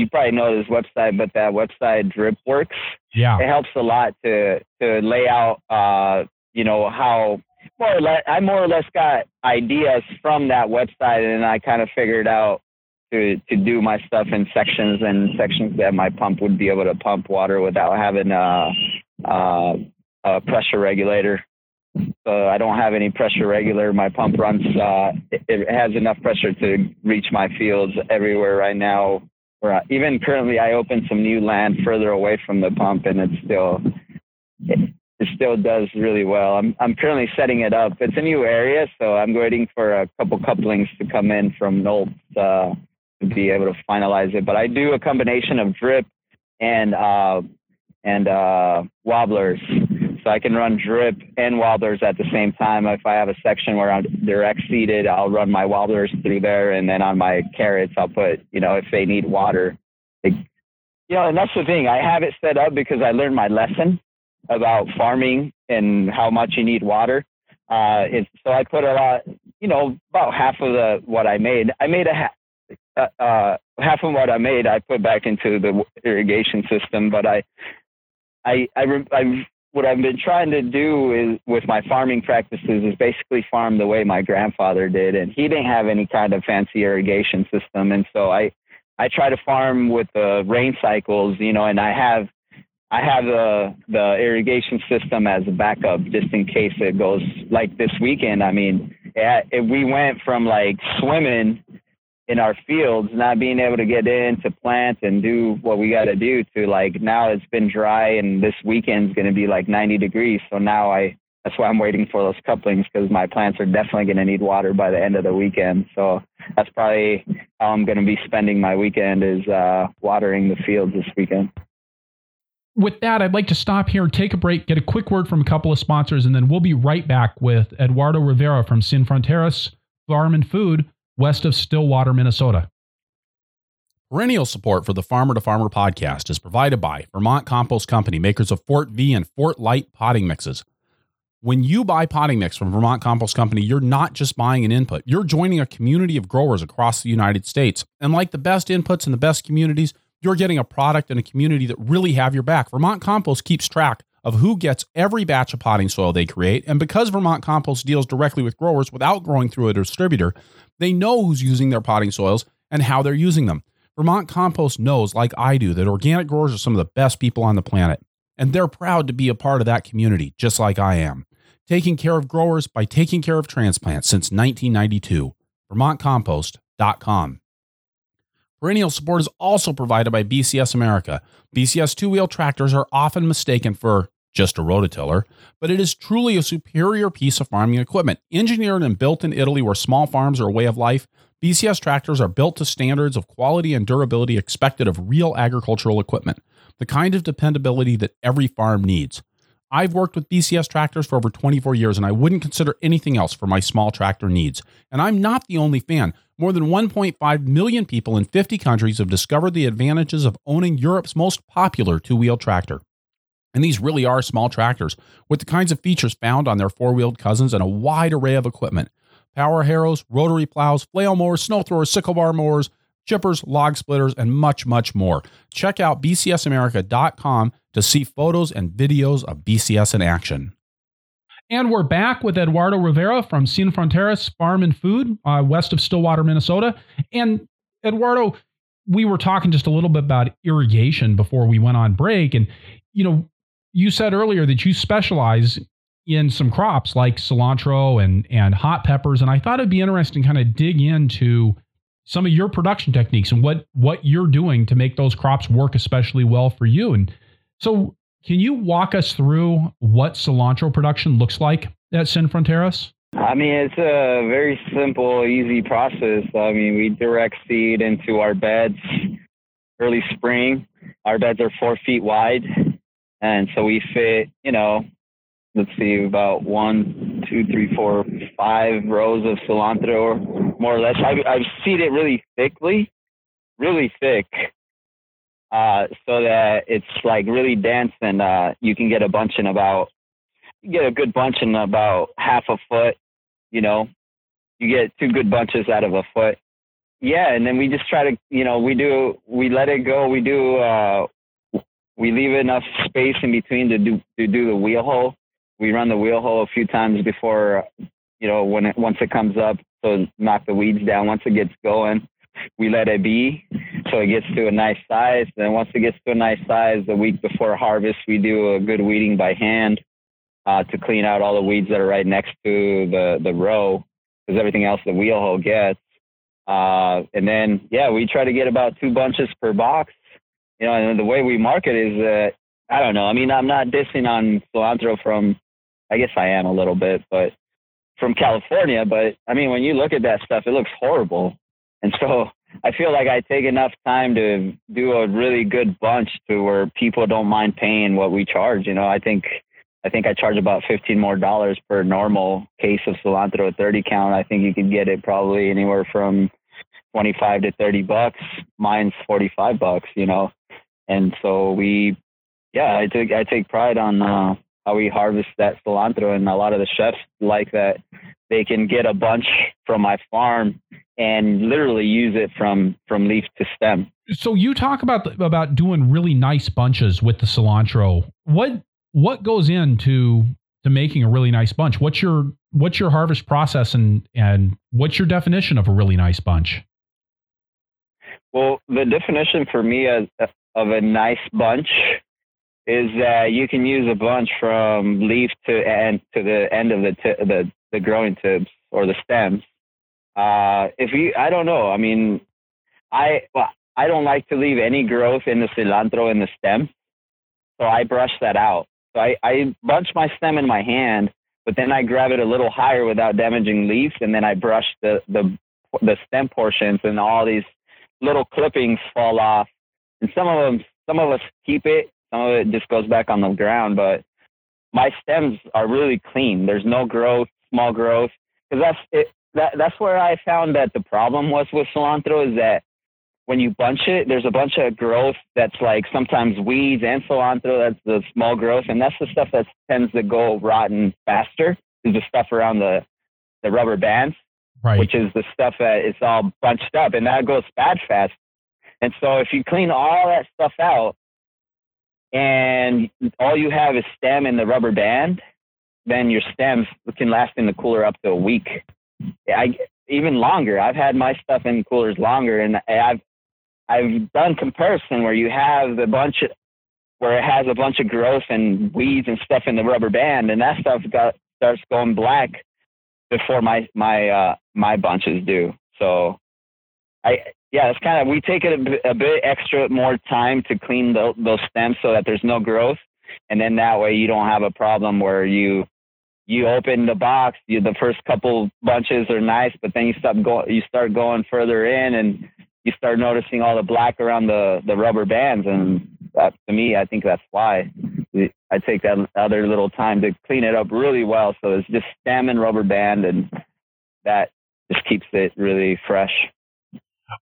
probably know this website, but that website DripWorks, it helps a lot to lay out how I more or less got ideas from that website, and I kind of figured out to do my stuff in sections that my pump would be able to pump water without having a pressure regulator. So I don't have any pressure regulator. My pump runs, it has enough pressure to reach my fields everywhere right now. Even currently I opened some new land further away from the pump, and it still does really well. I'm currently setting it up. It's a new area, so I'm waiting for a couple couplings to come in from Knowles to be able to finalize it. But I do a combination of drip and wobblers, so I can run drip and wobblers at the same time. If I have a section where I'm direct seeded, I'll run my wobblers through there, and then on my carrots, I'll put if they need water. And that's the thing. I have it set up because I learned my lesson about farming and how much you need water. So I put a lot, about half of what I made. I made half of what I made, I put back into the irrigation system. But I what I've been trying to do is with my farming practices is basically farm the way my grandfather did. And he didn't have any kind of fancy irrigation system. And so I try to farm with the rain cycles, you know, and I have the irrigation system as a backup just in case it goes like this weekend. I mean, we went from like swimming in our fields, not being able to get in to plant and do what we got to do to like, now it's been dry and this weekend's going to be like 90 degrees. So now that's why I'm waiting for those couplings, because my plants are definitely going to need water by the end of the weekend. So that's probably how I'm going to be spending my weekend is watering the fields this weekend. With that, I'd like to stop here, take a break, get a quick word from a couple of sponsors, and then we'll be right back with Eduardo Rivera from Sin Fronteras Farm and Food, west of Stillwater, Minnesota. Perennial support for the Farmer to Farmer podcast is provided by Vermont Compost Company, makers of Fort V and Fort Light potting mixes. When you buy potting mix from Vermont Compost Company, you're not just buying an input. You're joining a community of growers across the United States. And like the best inputs in the best communities, you're getting a product and a community that really have your back. Vermont Compost keeps track of who gets every batch of potting soil they create. And because Vermont Compost deals directly with growers without growing through a distributor, they know who's using their potting soils and how they're using them. Vermont Compost knows, like I do, that organic growers are some of the best people on the planet. And they're proud to be a part of that community, just like I am. Taking care of growers by taking care of transplants since 1992. VermontCompost.com. Perennial support is also provided by BCS America. BCS two-wheel tractors are often mistaken for just a rototiller, but it is truly a superior piece of farming equipment. Engineered and built in Italy where small farms are a way of life, BCS tractors are built to standards of quality and durability expected of real agricultural equipment, the kind of dependability that every farm needs. I've worked with BCS tractors for over 24 years, and I wouldn't consider anything else for my small tractor needs. And I'm not the only fan. More than 1.5 million people in 50 countries have discovered the advantages of owning Europe's most popular two-wheel tractor. And these really are small tractors, with the kinds of features found on their four-wheeled cousins and a wide array of equipment. Power harrows, rotary plows, flail mowers, snow throwers, sickle bar mowers, chippers, log splitters, and much, much more. Check out bcsamerica.com to see photos and videos of BCS in action. And we're back with Eduardo Rivera from Sin Fronteras Farm and Food, west of Stillwater, Minnesota. And Eduardo, we were talking just a little bit about irrigation before we went on break. And, you know, you said earlier that you specialize in some crops like cilantro and hot peppers. And I thought it'd be interesting to kind of dig into some of your production techniques and what you're doing to make those crops work especially well for you. And so can you walk us through what cilantro production looks like at Sin Fronteras? I mean, it's a very simple, easy process. I mean, we direct seed into our beds early spring. Our beds are 4 feet wide. And so we fit, you know, let's see, about 1, 2, 3, 4, 5 rows of cilantro, more or less. I seed it really thickly, really thick, so that it's like really dense, and you get a good bunch in about half a foot. You know, you get 2 good bunches out of a foot. Yeah, and then we just try to, you know, we let it go. We leave enough space in between to do the wheel hoe. We run the wheel hoe a few times before, you know, once it comes up, so knock the weeds down. Once it gets going, we let it be so it gets to a nice size. Then once it gets to a nice size, the week before harvest, we do a good weeding by hand to clean out all the weeds that are right next to the row, because everything else the wheel hoe gets. And then, yeah, we try to get about 2 bunches per box. You know, and the way we market is that, I don't know. I mean, I'm not dissing on cilantro from, I guess I am a little bit, but from California. But I mean, when you look at that stuff, it looks horrible. And so I feel like I take enough time to do a really good bunch to where people don't mind paying what we charge. You know, I think I charge about $15 more per normal case of cilantro, a 30 count. I think you could get it probably anywhere from $25 to $30. Mine's $45, you know? And so I take pride on how we harvest that cilantro, and a lot of the chefs like that they can get a bunch from my farm and literally use it from leaf to stem. So you talk about doing really nice bunches with the cilantro. What what goes into making a really nice bunch? What's your harvest process, and what's your definition of a really nice bunch? Well, the definition for me of a nice bunch is that you can use a bunch from leaf to the end of the growing tips or the stems. I don't know. I mean, I don't like to leave any growth in the cilantro in the stem, so I brush that out. So I bunch my stem in my hand, but then I grab it a little higher without damaging leaves, and then I brush the stem portions, and all these little clippings fall off. And some of us keep it. Some of it just goes back on the ground, but my stems are really clean. There's no growth, small growth. Because that's where I found that the problem was with cilantro, is that when you bunch it, there's a bunch of growth that's like sometimes weeds and cilantro, that's the small growth. And that's the stuff that tends to go rotten faster, is the stuff around the rubber bands, right, which is the stuff that it's all bunched up, and that goes bad fast. And so if you clean all that stuff out, and all you have is stem and the rubber band, then your stems can last in the cooler up to a week. Even longer. I've had my stuff in coolers longer, and I've done comparison where you have where it has a bunch of growth and weeds and stuff in the rubber band, and that stuff starts going black before my bunches do. So it's kind of, we take it a bit extra more time to clean those stems so that there's no growth. And then that way you don't have a problem where you open the box, the first couple bunches are nice, but then you start going further in, and you start noticing all the black around the rubber bands. And that, to me, I think that's why I take that other little time to clean it up really well. So it's just stem and rubber band, and that just keeps it really fresh.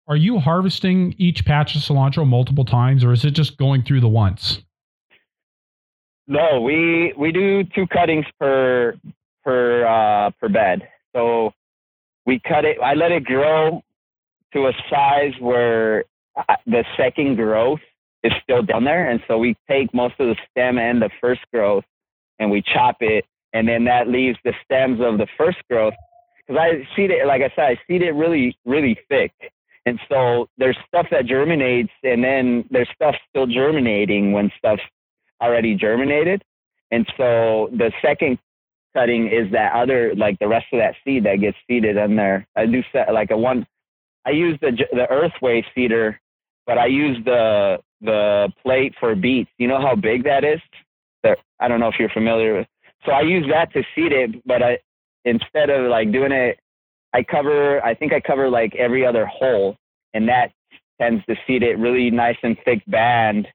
Are you harvesting each patch of cilantro multiple times, or is it just going through the once? No, we do two cuttings per bed. So we cut it. I let it grow to a size where the second growth is still down there, and so we take most of the stem and the first growth, and we chop it, and then that leaves the stems of the first growth. Because I seed it, like I said, I seed it really, really thick. And so there's stuff that germinates, and then there's stuff still germinating when stuff's already germinated. And so the second cutting is that other, like the rest of that seed that gets seeded in there. I do set like a one. I use the Earthway seeder, but I use the plate for beets. You know how big that is? I don't know if you're familiar with. So I use that to seed it, but instead of like doing it, I think I cover like every other hole, and that tends to seed it really nice and thick band.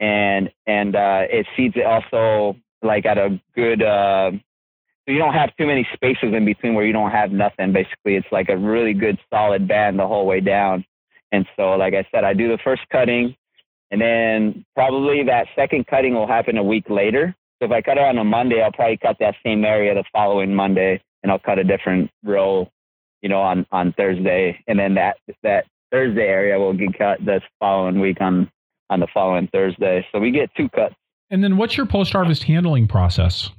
And it seeds it also like at a good, so you don't have too many spaces in between where you don't have nothing. Basically, it's like a really good solid band the whole way down. And so, like I said, I do the first cutting, and then probably that second cutting will happen a week later. So if I cut it on a Monday, I'll probably cut that same area the following Monday, and I'll cut a different row, you know, on Thursday. And then that Thursday area will get cut this following week on the following Thursday. So we get two cuts. And then what's your post-harvest handling process?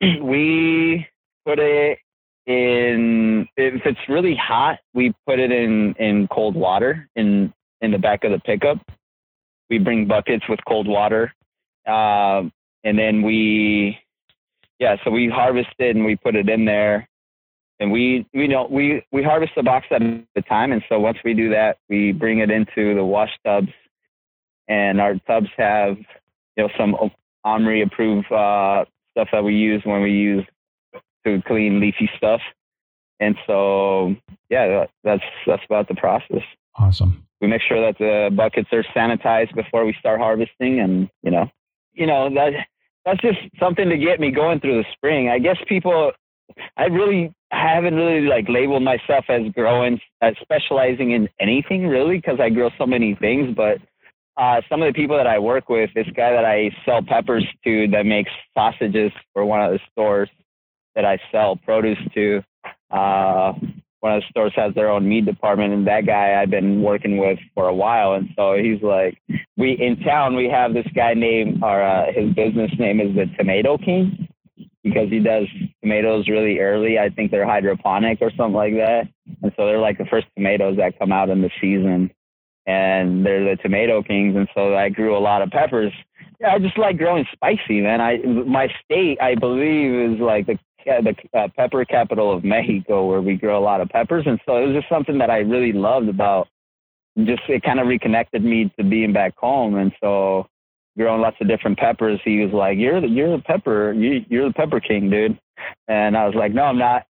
We put it in, if it's really hot, we put it in cold water in the back of the pickup. We bring buckets with cold water. And then so we harvest it and we put it in there. And we harvest the box at a time. And so once we do that, we bring it into the wash tubs, and our tubs have, you know, some OMRI approved stuff that we use when we use to clean leafy stuff. And so, yeah, that's about the process. Awesome. We make sure that the buckets are sanitized before we start harvesting. And, you know, that's just something to get me going through the spring. I guess I haven't really like labeled myself as specializing in anything really, because I grow so many things. But some of the people that I work with, this guy that I sell peppers to that makes sausages for one of the stores that I sell produce to, one of the stores has their own meat department, and that guy I've been working with for a while. And so he's like, in town, we have this guy named, his business name is the Tomato King, because he does tomatoes really early. I think they're hydroponic or something like that. And so they're like the first tomatoes that come out in the season, and they're the Tomato Kings. And so I grew a lot of peppers. Yeah, I just like growing spicy, man. My state, I believe, is like the pepper capital of Mexico, where we grow a lot of peppers. And so it was just something that I really loved about, just it kind of reconnected me to being back home. And so growing lots of different peppers, he was like, you're the pepper king, dude. And I was like, no, I'm not.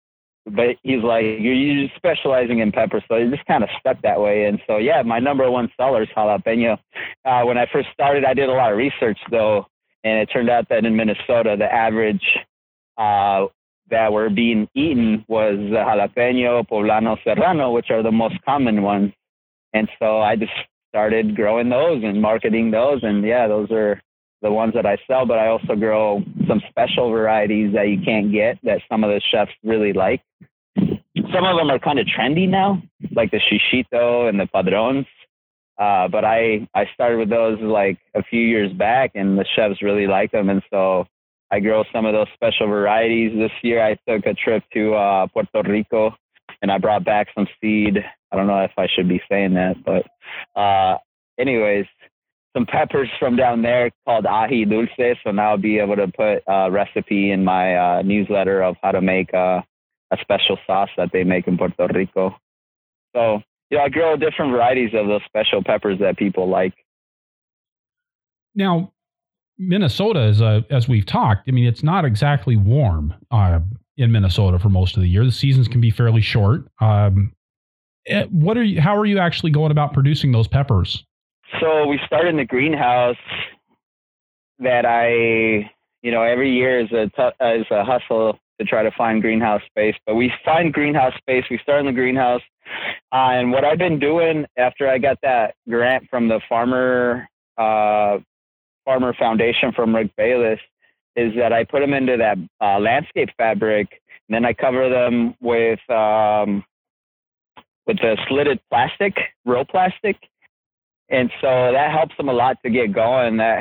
But he's like, you're specializing in pepper. So it just kind of stuck that way. And so, yeah, my number one seller is jalapeno. When I first started, I did a lot of research, though. And it turned out that in Minnesota, the average that were being eaten was jalapeno, poblano, serrano, which are the most common ones. And so I just started growing those and marketing those. And, yeah, those are the ones that I sell. But I also grow some special varieties that you can't get that some of the chefs really like. Some of them are kind of trendy now, like the shishito and the padrones. But I started with those like a few years back, and the chefs really like them. And so I grow some of those special varieties. This year I took a trip to Puerto Rico, and I brought back some seed. I don't know if I should be saying that, but anyways, some peppers from down there called ají dulce. So now I'll be able to put a recipe in my newsletter of how to make a special sauce that they make in Puerto Rico. So, yeah, I grow different varieties of those special peppers that people like. Now, Minnesota is, as we've talked, I mean, it's not exactly warm in Minnesota for most of the year. The seasons can be fairly short. How are you actually going about producing those peppers? So we started in the greenhouse that every year is a hustle to try to find greenhouse space, but we find greenhouse space. We start in the greenhouse. And what I've been doing after I got that grant from the Farmer Foundation from Rick Bayless is that I put them into that landscape fabric, and then I cover them with the slitted plastic, roll plastic. And so that helps them a lot to get going. That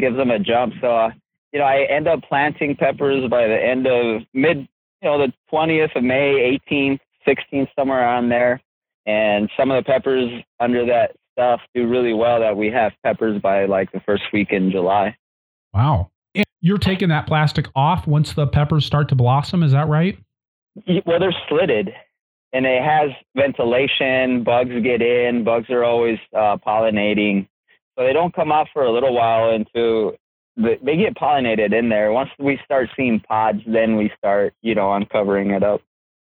gives them a jump. So, I end up planting peppers by the end of the 20th of May, 18th, 16th, somewhere around there. And some of the peppers under that stuff do really well, that we have peppers by like the first week in July. Wow. And you're taking that plastic off once the peppers start to blossom. Is that right? Well, they're slitted. And it has ventilation, bugs get in, bugs are always pollinating. So they don't come out for a little while they get pollinated in there. Once we start seeing pods, then we start, uncovering it up.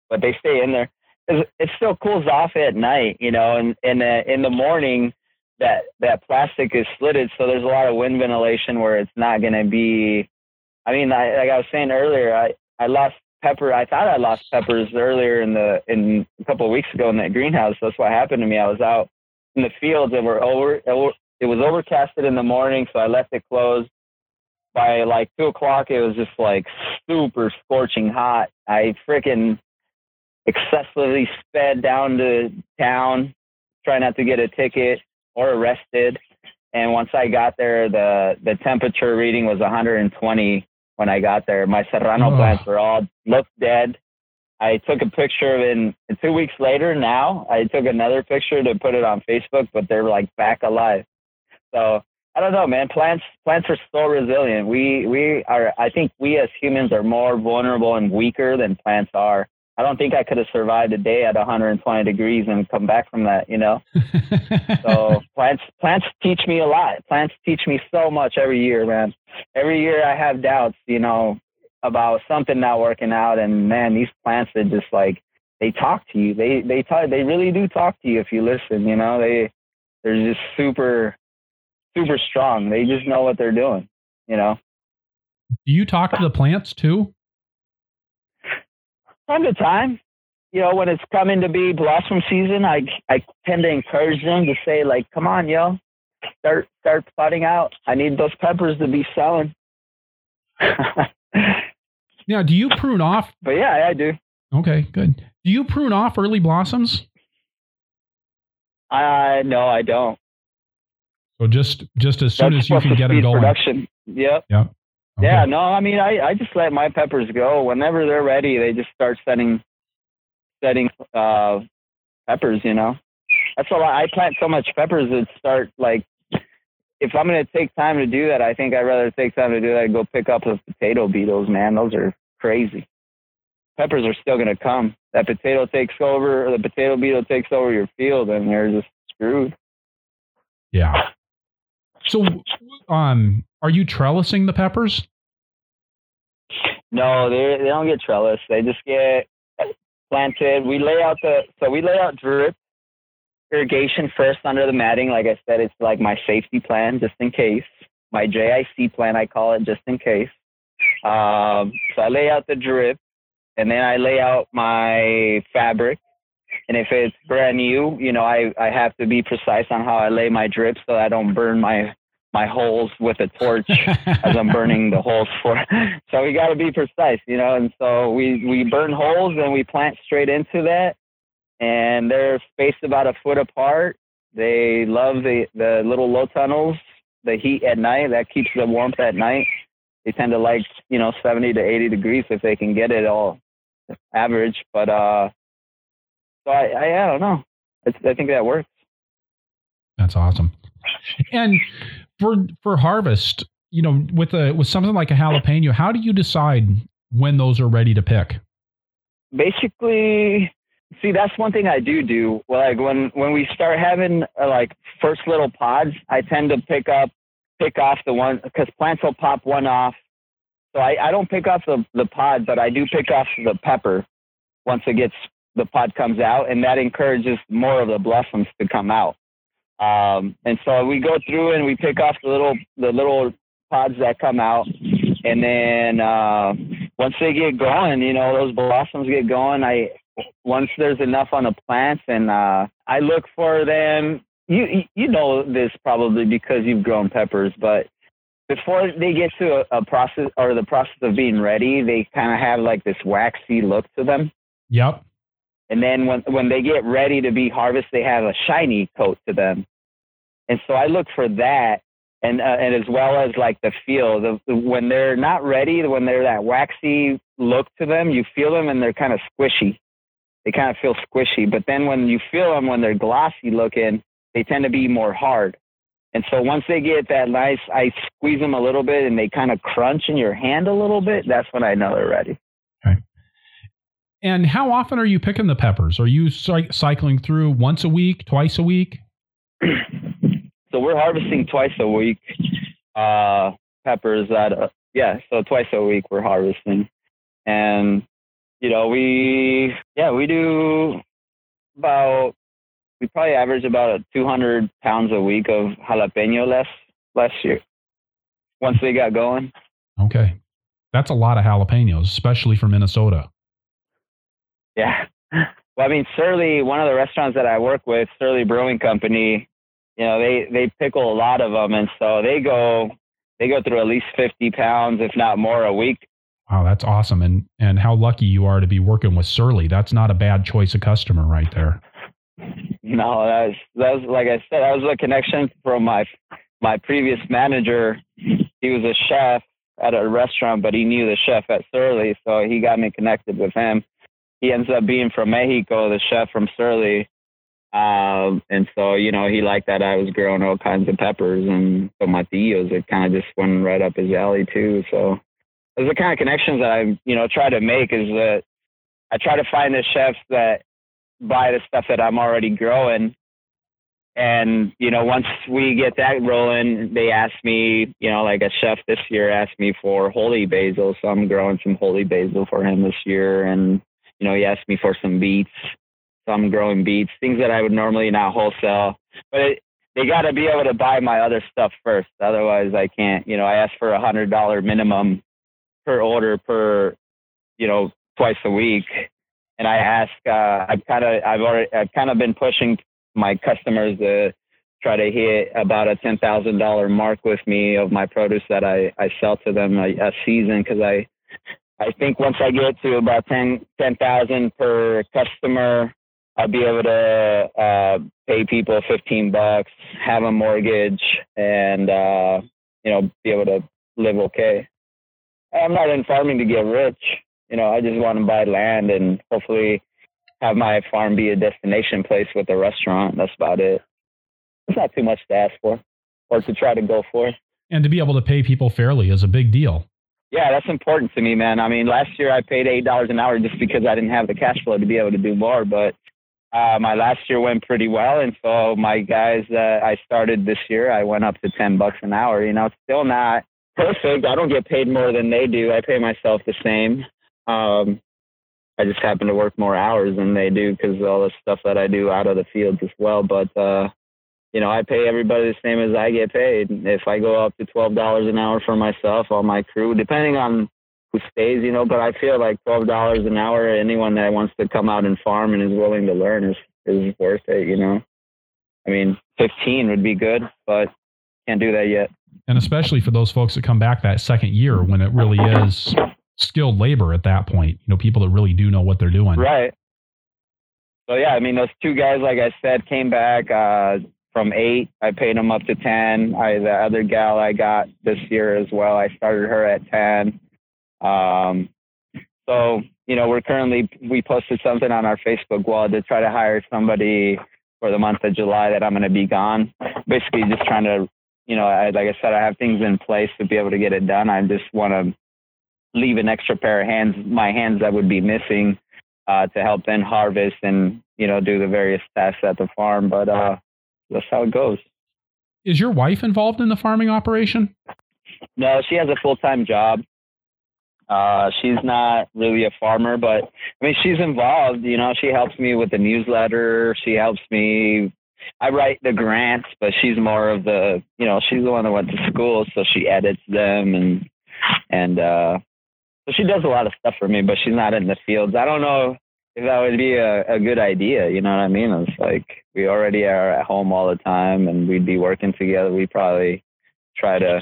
But they stay in there. It still cools off at night, and in the morning that plastic is slitted. So there's a lot of wind ventilation where it's not going to be, like I was saying earlier, I lost pepper. I thought I lost peppers earlier in a couple of weeks ago in that greenhouse. That's what happened to me. I was out in the fields and it was overcasted in the morning, so I left it closed. By like 2:00, it was just like super scorching hot. I freaking excessively sped down to town, trying not to get a ticket or arrested. And once I got there, the temperature reading was 120. When I got there, my serrano plants were all looked dead. I took a picture of it, and 2 weeks later now, I took another picture to put it on Facebook, but they're like back alive. So I don't know, man. Plants are so resilient. We are. I think we as humans are more vulnerable and weaker than plants are. I don't think I could have survived a day at 120 degrees and come back from that, So plants teach me a lot. Plants teach me so much every year, man. Every year I have doubts, about something not working out. And man, these plants are just like, they talk to you. They really do talk to you if you listen, they're just super, super strong. They just know what they're doing, Do you talk to the plants too? Time to time, when it's coming to be blossom season, I tend to encourage them to say like, come on, start putting out. I need those peppers to be selling. Now, do you prune off? But yeah, I do. Okay, good. Do you prune off early blossoms? No, I don't. So just as soon as you can get them going. Production. Yep. Yep. Okay. Yeah. No, I mean, I just let my peppers go whenever they're ready. They just start setting peppers. You know, that's why I plant so much peppers that start like. If I'm going to take time to do that, I think I'd rather take time to do that and go pick up those potato beetles. Man, those are crazy. Peppers are still going to come. That potato takes over, or the potato beetle takes over your field, and you're just screwed. Yeah. So, are you trellising the peppers? No, they don't get trellis. They just get planted. We lay out drip irrigation first under the matting. Like I said, it's like my safety plan, just in case. My JIC plan, I call it, just in case. So I lay out the drip, and then I lay out my fabric. And if it's brand new, you know, I have to be precise on how I lay my drip so I don't burn my holes with a torch as I'm burning the holes for. So we got to be precise, you know. And so we burn holes and we plant straight into that. And they're spaced about a foot apart. They love the little low tunnels, the heat at night. That keeps the warmth at night. They tend to like, you know, 70 to 80 degrees if they can get it all average. But, so I don't know. I think that works. That's awesome. And for harvest, you know, with something like a jalapeno, how do you decide when those are ready to pick? Basically, see, that's one thing I do. Like when we start having like first little pods, I tend to pick off the one, because plants will pop one off. So I don't pick off the pod, but I do pick off the pepper once it gets. The pod comes out, and that encourages more of the blossoms to come out. And so we go through and we pick off the little pods that come out. And then once they get going, you know, those blossoms get going. Once there's enough on the plants, and I look for them. You know this probably because you've grown peppers, but before they get to a process or the process of being ready, they kind of have like this waxy look to them. Yep. And then when they get ready to be harvested, they have a shiny coat to them. And so I look for that, and as well as like the feel. When they're not ready, when they're that waxy look to them, you feel them and they're kind of squishy. They kind of feel squishy. But then when you feel them, when they're glossy looking, they tend to be more hard. And so once they get that nice, I squeeze them a little bit and they kind of crunch in your hand a little bit. That's when I know they're ready. And how often are you picking the peppers? Are you cycling through once a week, twice a week? So we're harvesting twice a week peppers. So twice a week we're harvesting. And, you know, we probably average about 200 pounds a week of jalapeno last year once they got going. Okay. That's a lot of jalapenos, especially for Minnesota. Yeah. Well, I mean, Surly, one of the restaurants that I work with, Surly Brewing Company, you know, they pickle a lot of them. And so they go through at least 50 pounds, if not more, a week. Wow, that's awesome. And how lucky you are to be working with Surly. That's not a bad choice of customer right there. No, that was like I said, that was a connection from my previous manager. He was a chef at a restaurant, but he knew the chef at Surly. So he got me connected with him. He ends up being from Mexico, the chef from Surly. And so, you know, he liked that I was growing all kinds of peppers and tomatillos. It kind of just went right up his alley too. So those are the kind of connections that I, you know, try to make, is that I try to find the chefs that buy the stuff that I'm already growing. And, you know, once we get that rolling, they ask me, you know, like a chef this year asked me for holy basil. So I'm growing some holy basil for him this year. And, you know, he asked me for some beets, some growing beets, things that I would normally not wholesale. But they got to be able to buy my other stuff first. Otherwise, I can't. You know, I ask for $100 minimum per order per, you know, twice a week. And I ask, I've kind of been pushing my customers to try to hit about a $10,000 mark with me of my produce that I sell to them a season, because I think once I get to about 10,000 per customer, I'll be able to pay people $15, have a mortgage, and be able to live okay. I'm not in farming to get rich. I just want to buy land and hopefully have my farm be a destination place with a restaurant. That's about it. It's not too much to ask for or to try to go for. And to be able to pay people fairly is a big deal. Yeah, that's important to me, man. I mean, last year I paid $8 an hour just because I didn't have the cash flow to be able to do more. But my last year went pretty well. And so my guys that I started this year, I went up to $10 an hour. It's still not perfect. I don't get paid more than they do. I pay myself the same. I just happen to work more hours than they do because all the stuff that I do out of the fields as well. But, I pay everybody the same as I get paid. If I go up to $12 an hour for myself, all my crew, depending on who stays, but I feel like $12 an hour, anyone that wants to come out and farm and is willing to learn is worth it, I mean, 15 would be good, but can't do that yet. And especially for those folks that come back that second year when it really is skilled labor at that point, people that really do know what they're doing. Right. So, yeah, I mean, those two guys, like I said, came back from 8. I paid them up to 10. The other gal I got this year as well, I started her at 10. We're we posted something on our Facebook wall to try to hire somebody for the month of July that I'm going to be gone. Basically just trying to, like I said, I have things in place to be able to get it done. I just want to leave an extra pair of hands, my hands that would be missing, to help then harvest and, do the various tasks at the farm. But that's how it goes. Is your wife involved in the farming operation? No, she has a full-time job. She's not really a farmer, but I mean, she's involved, she helps me with the newsletter. She helps me. I write the grants, but she's more of the, she's the one that went to school. So she edits them so she does a lot of stuff for me, but she's not in the fields. I don't know if that would be a good idea. You know what I mean? It's like we already are at home all the time and we'd be working together. We probably try to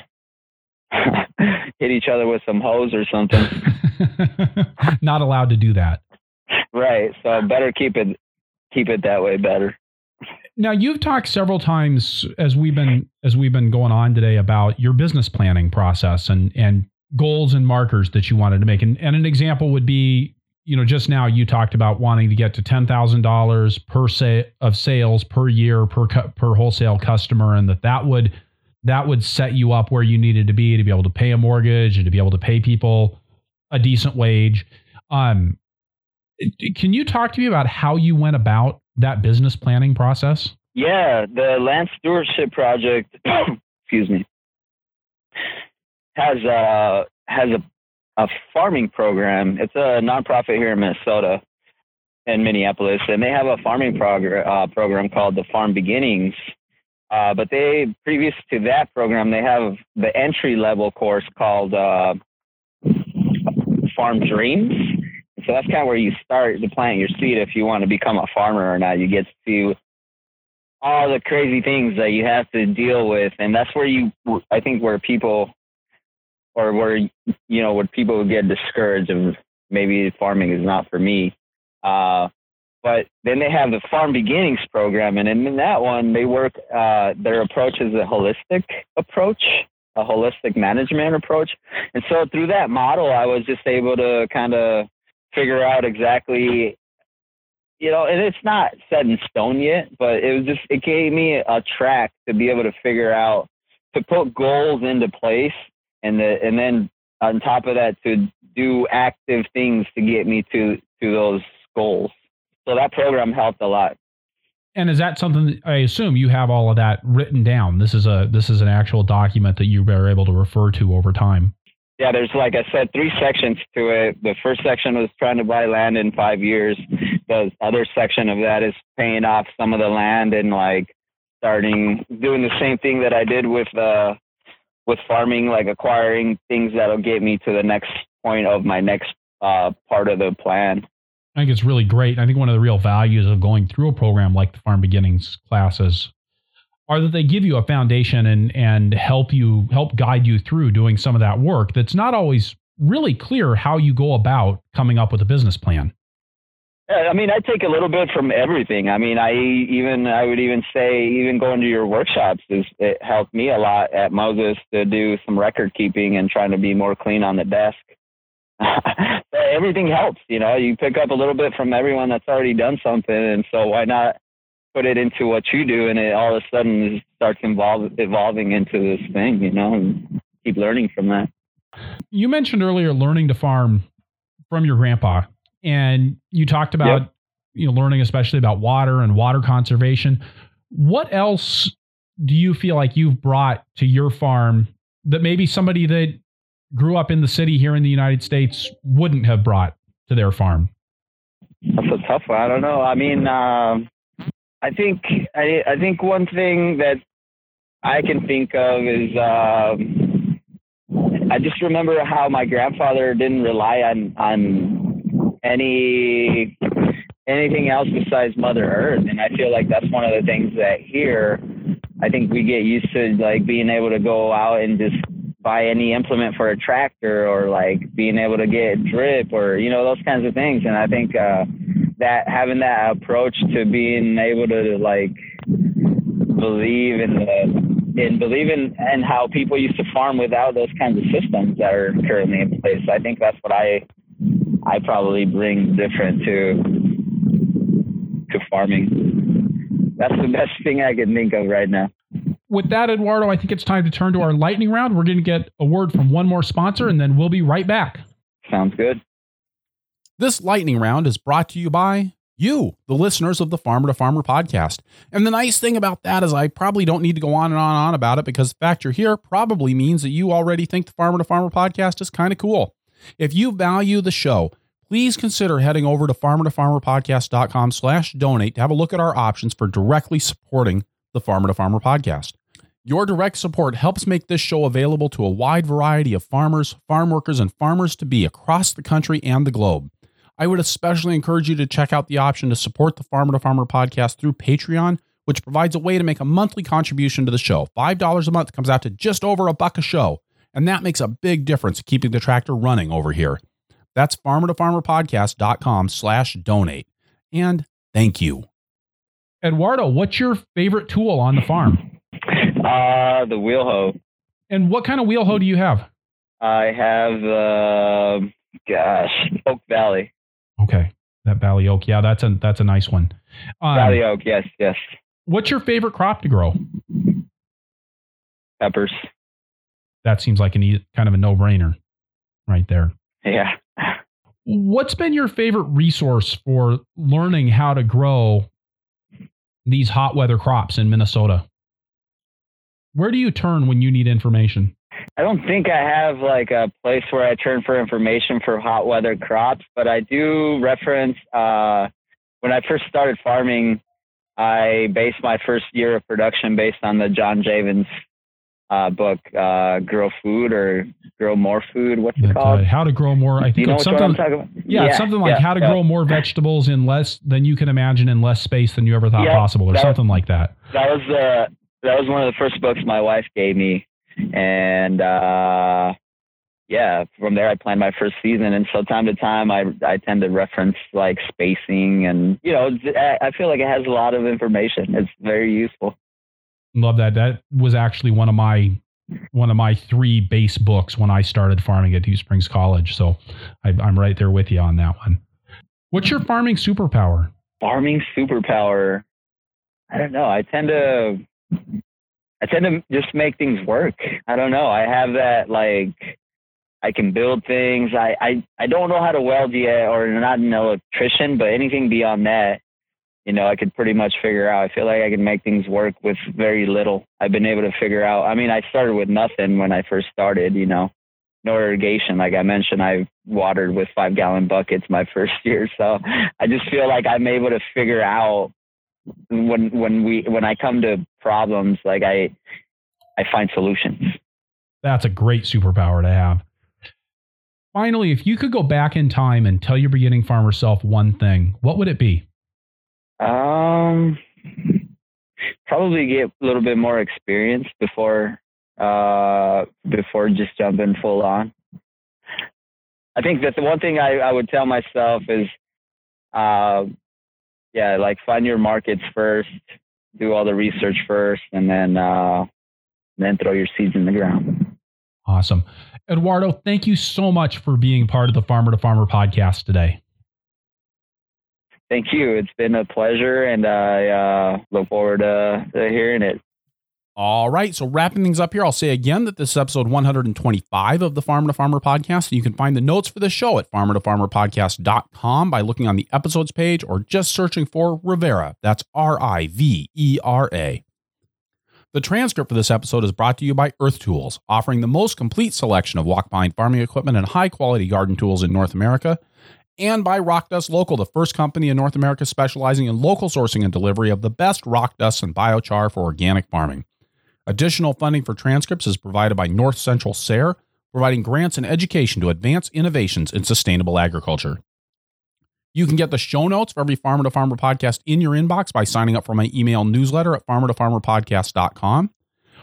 hit each other with some hose or something. Not allowed to do that. Right. So better keep it that way better. Now, you've talked several times as we've been going on today about your business planning process and goals and markers that you wanted to make. And an example would be, just now you talked about wanting to get to $10,000 of sales per year per wholesale customer, and that would set you up where you needed to be able to pay a mortgage and to be able to pay people a decent wage. Can you talk to me about how you went about that business planning process? Yeah, the Land Stewardship Project, excuse me, has a farming program. It's a nonprofit here in Minnesota and Minneapolis, and they have a farming program called the Farm Beginnings. But they, previous to that program, they have the entry level course called Farm Dreams. So that's kind of where you start to plant your seed if you want to become a farmer or not. You get to all the crazy things that you have to deal with, and that's where where people get discouraged of maybe farming is not for me. But then they have the Farm Beginnings program, and in that one, they work. Their approach is a holistic management approach. And so through that model, I was just able to kind of figure out exactly, and it's not set in stone yet, but it gave me a track to be able to figure out, to put goals into place, and then on top of that, to do active things to get me to those goals. So that program helped a lot. And is that something that, I assume you have all of that written down? This is an actual document that you are able to refer to over time. Yeah, there's, like I said, 3 sections to it. The first section was trying to buy land in 5 years. The other section of that is paying off some of the land and doing the same thing that I did with farming, like acquiring things that'll get me to the next point of my next part of the plan. I think it's really great. I think one of the real values of going through a program like the Farm Beginnings classes are that they give you a foundation and help guide you through doing some of that work that's not always really clear how you go about coming up with a business plan. I mean, I take a little bit from everything. I mean, I would even say going to your workshops is, it helped me a lot at Moses to do some record keeping and trying to be more clean on the desk. Everything helps, you know, you pick up a little bit from everyone that's already done something. And so why not put it into what you do? And it all of a sudden starts evolving into this thing, you know, and keep learning from that. You mentioned earlier learning to farm from your grandpa. And you talked about, yep, you know, learning especially about water and water conservation. What else do you feel like you've brought to your farm that maybe somebody that grew up in the city here in the United States wouldn't have brought to their farm? That's a tough one. I don't know. I mean, I think one thing that I can think of is, I just remember how my grandfather didn't rely on anything else besides Mother Earth. And I feel like that's one of the things that here, I think we get used to, like being able to go out and just buy any implement for a tractor, or like being able to get drip, or, you know, those kinds of things. And I think that having that approach to being able to like believe in how people used to farm without those kinds of systems that are currently in place. I think that's what I probably bring different to farming. That's the best thing I can think of right now. With that, Eduardo, I think it's time to turn to our lightning round. We're going to get a word from one more sponsor, and then we'll be right back. Sounds good. This lightning round is brought to you by you, the listeners of the Farmer to Farmer podcast. And the nice thing about that is I probably don't need to go on and on and on about it, because the fact you're here probably means that you already think the Farmer to Farmer podcast is kind of cool. If you value the show, please consider heading over to farmertofarmerpodcast.com/donate to have a look at our options for directly supporting the Farmer to Farmer podcast. Your direct support helps make this show available to a wide variety of farmers, farm workers, and farmers-to-be across the country and the globe. I would especially encourage you to check out the option to support the Farmer to Farmer podcast through Patreon, which provides a way to make a monthly contribution to the show. $5 a month comes out to just over $1 a show, and that makes a big difference keeping the tractor running over here. That's farmertofarmerpodcast.com/donate. And thank you. Eduardo, what's your favorite tool on the farm? The wheel hoe. And what kind of wheel hoe do you have? I have, Oak Valley. Okay. That Valley Oak. Yeah, that's a nice one. Valley Oak. Yes. Yes. What's your favorite crop to grow? Peppers. That seems like kind of a no-brainer right there. Yeah. What's been your favorite resource for learning how to grow these hot weather crops in Minnesota? Where do you turn when you need information? I don't think I have like a place where I turn for information for hot weather crops, but I do reference, when I first started farming, I based my first year of production based on the John Jeavons book, Grow Food or Grow More Food. What's it called? How to Grow More. I think you know something, what I'm talking about? Yeah, something like how to grow more vegetables in less than you can imagine in less space than you ever thought possible, or something like that. That was one of the first books my wife gave me. And from there I planned my first season. And so time to time I tend to reference like spacing, and, you know, I feel like it has a lot of information. It's very useful. Love that. That was actually one of my three base books when I started farming at Dew Springs College. So I'm right there with you on that one. What's your farming superpower? Farming superpower? I don't know. I tend to just make things work. I don't know. I have that, like, I can build things. I don't know how to weld yet, or not an electrician, but anything beyond that, you know, I could pretty much figure out. I feel like I can make things work with very little. I've been able to figure out. I mean, I started with nothing when I first started, you know, no irrigation. Like I mentioned, I watered with 5-gallon buckets my first year. So I just feel like I'm able to figure out when I come to problems, like I find solutions. That's a great superpower to have. Finally, if you could go back in time and tell your beginning farmer self one thing, what would it be? Probably get a little bit more experience before just jumping full on. I think that the one thing I would tell myself is, find your markets first, do all the research first, and then throw your seeds in the ground. Awesome. Eduardo, thank you so much for being part of the Farmer to Farmer podcast today. Thank you. It's been a pleasure, and I look forward to hearing it. All right. So wrapping things up here, I'll say again that this is episode 125 of the Farmer to Farmer podcast. You can find the notes for the show at farmertofarmerpodcast.com by looking on the episodes page or just searching for Rivera. That's Rivera. The transcript for this episode is brought to you by Earth Tools, offering the most complete selection of walk-behind farming equipment and high-quality garden tools in North America, and by Rock Dust Local, the first company in North America specializing in local sourcing and delivery of the best rock dust and biochar for organic farming. Additional funding for transcripts is provided by North Central SARE, providing grants and education to advance innovations in sustainable agriculture. You can get the show notes for every Farmer to Farmer podcast in your inbox by signing up for my email newsletter at farmertofarmerpodcast.com.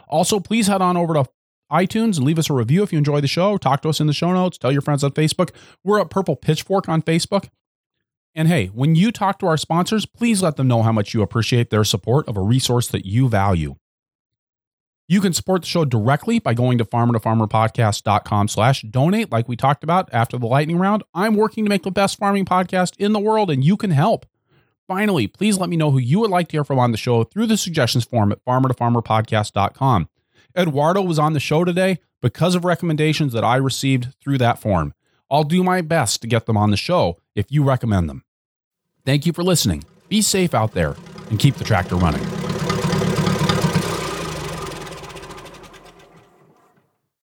Also, please head on over to iTunes and leave us a review if you enjoy the show. Talk to us in the show notes. Tell your friends on Facebook. We're at Purple Pitchfork on Facebook. And hey, when you talk to our sponsors, please let them know how much you appreciate their support of a resource that you value. You can support the show directly by going to farmertofarmerpodcast.com/donate. Like we talked about after the lightning round, I'm working to make the best farming podcast in the world, and you can help. Finally, please let me know who you would like to hear from on the show through the suggestions form at farmertofarmerpodcast.com. Eduardo was on the show today because of recommendations that I received through that form. I'll do my best to get them on the show if you recommend them. Thank you for listening. Be safe out there and keep the tractor running.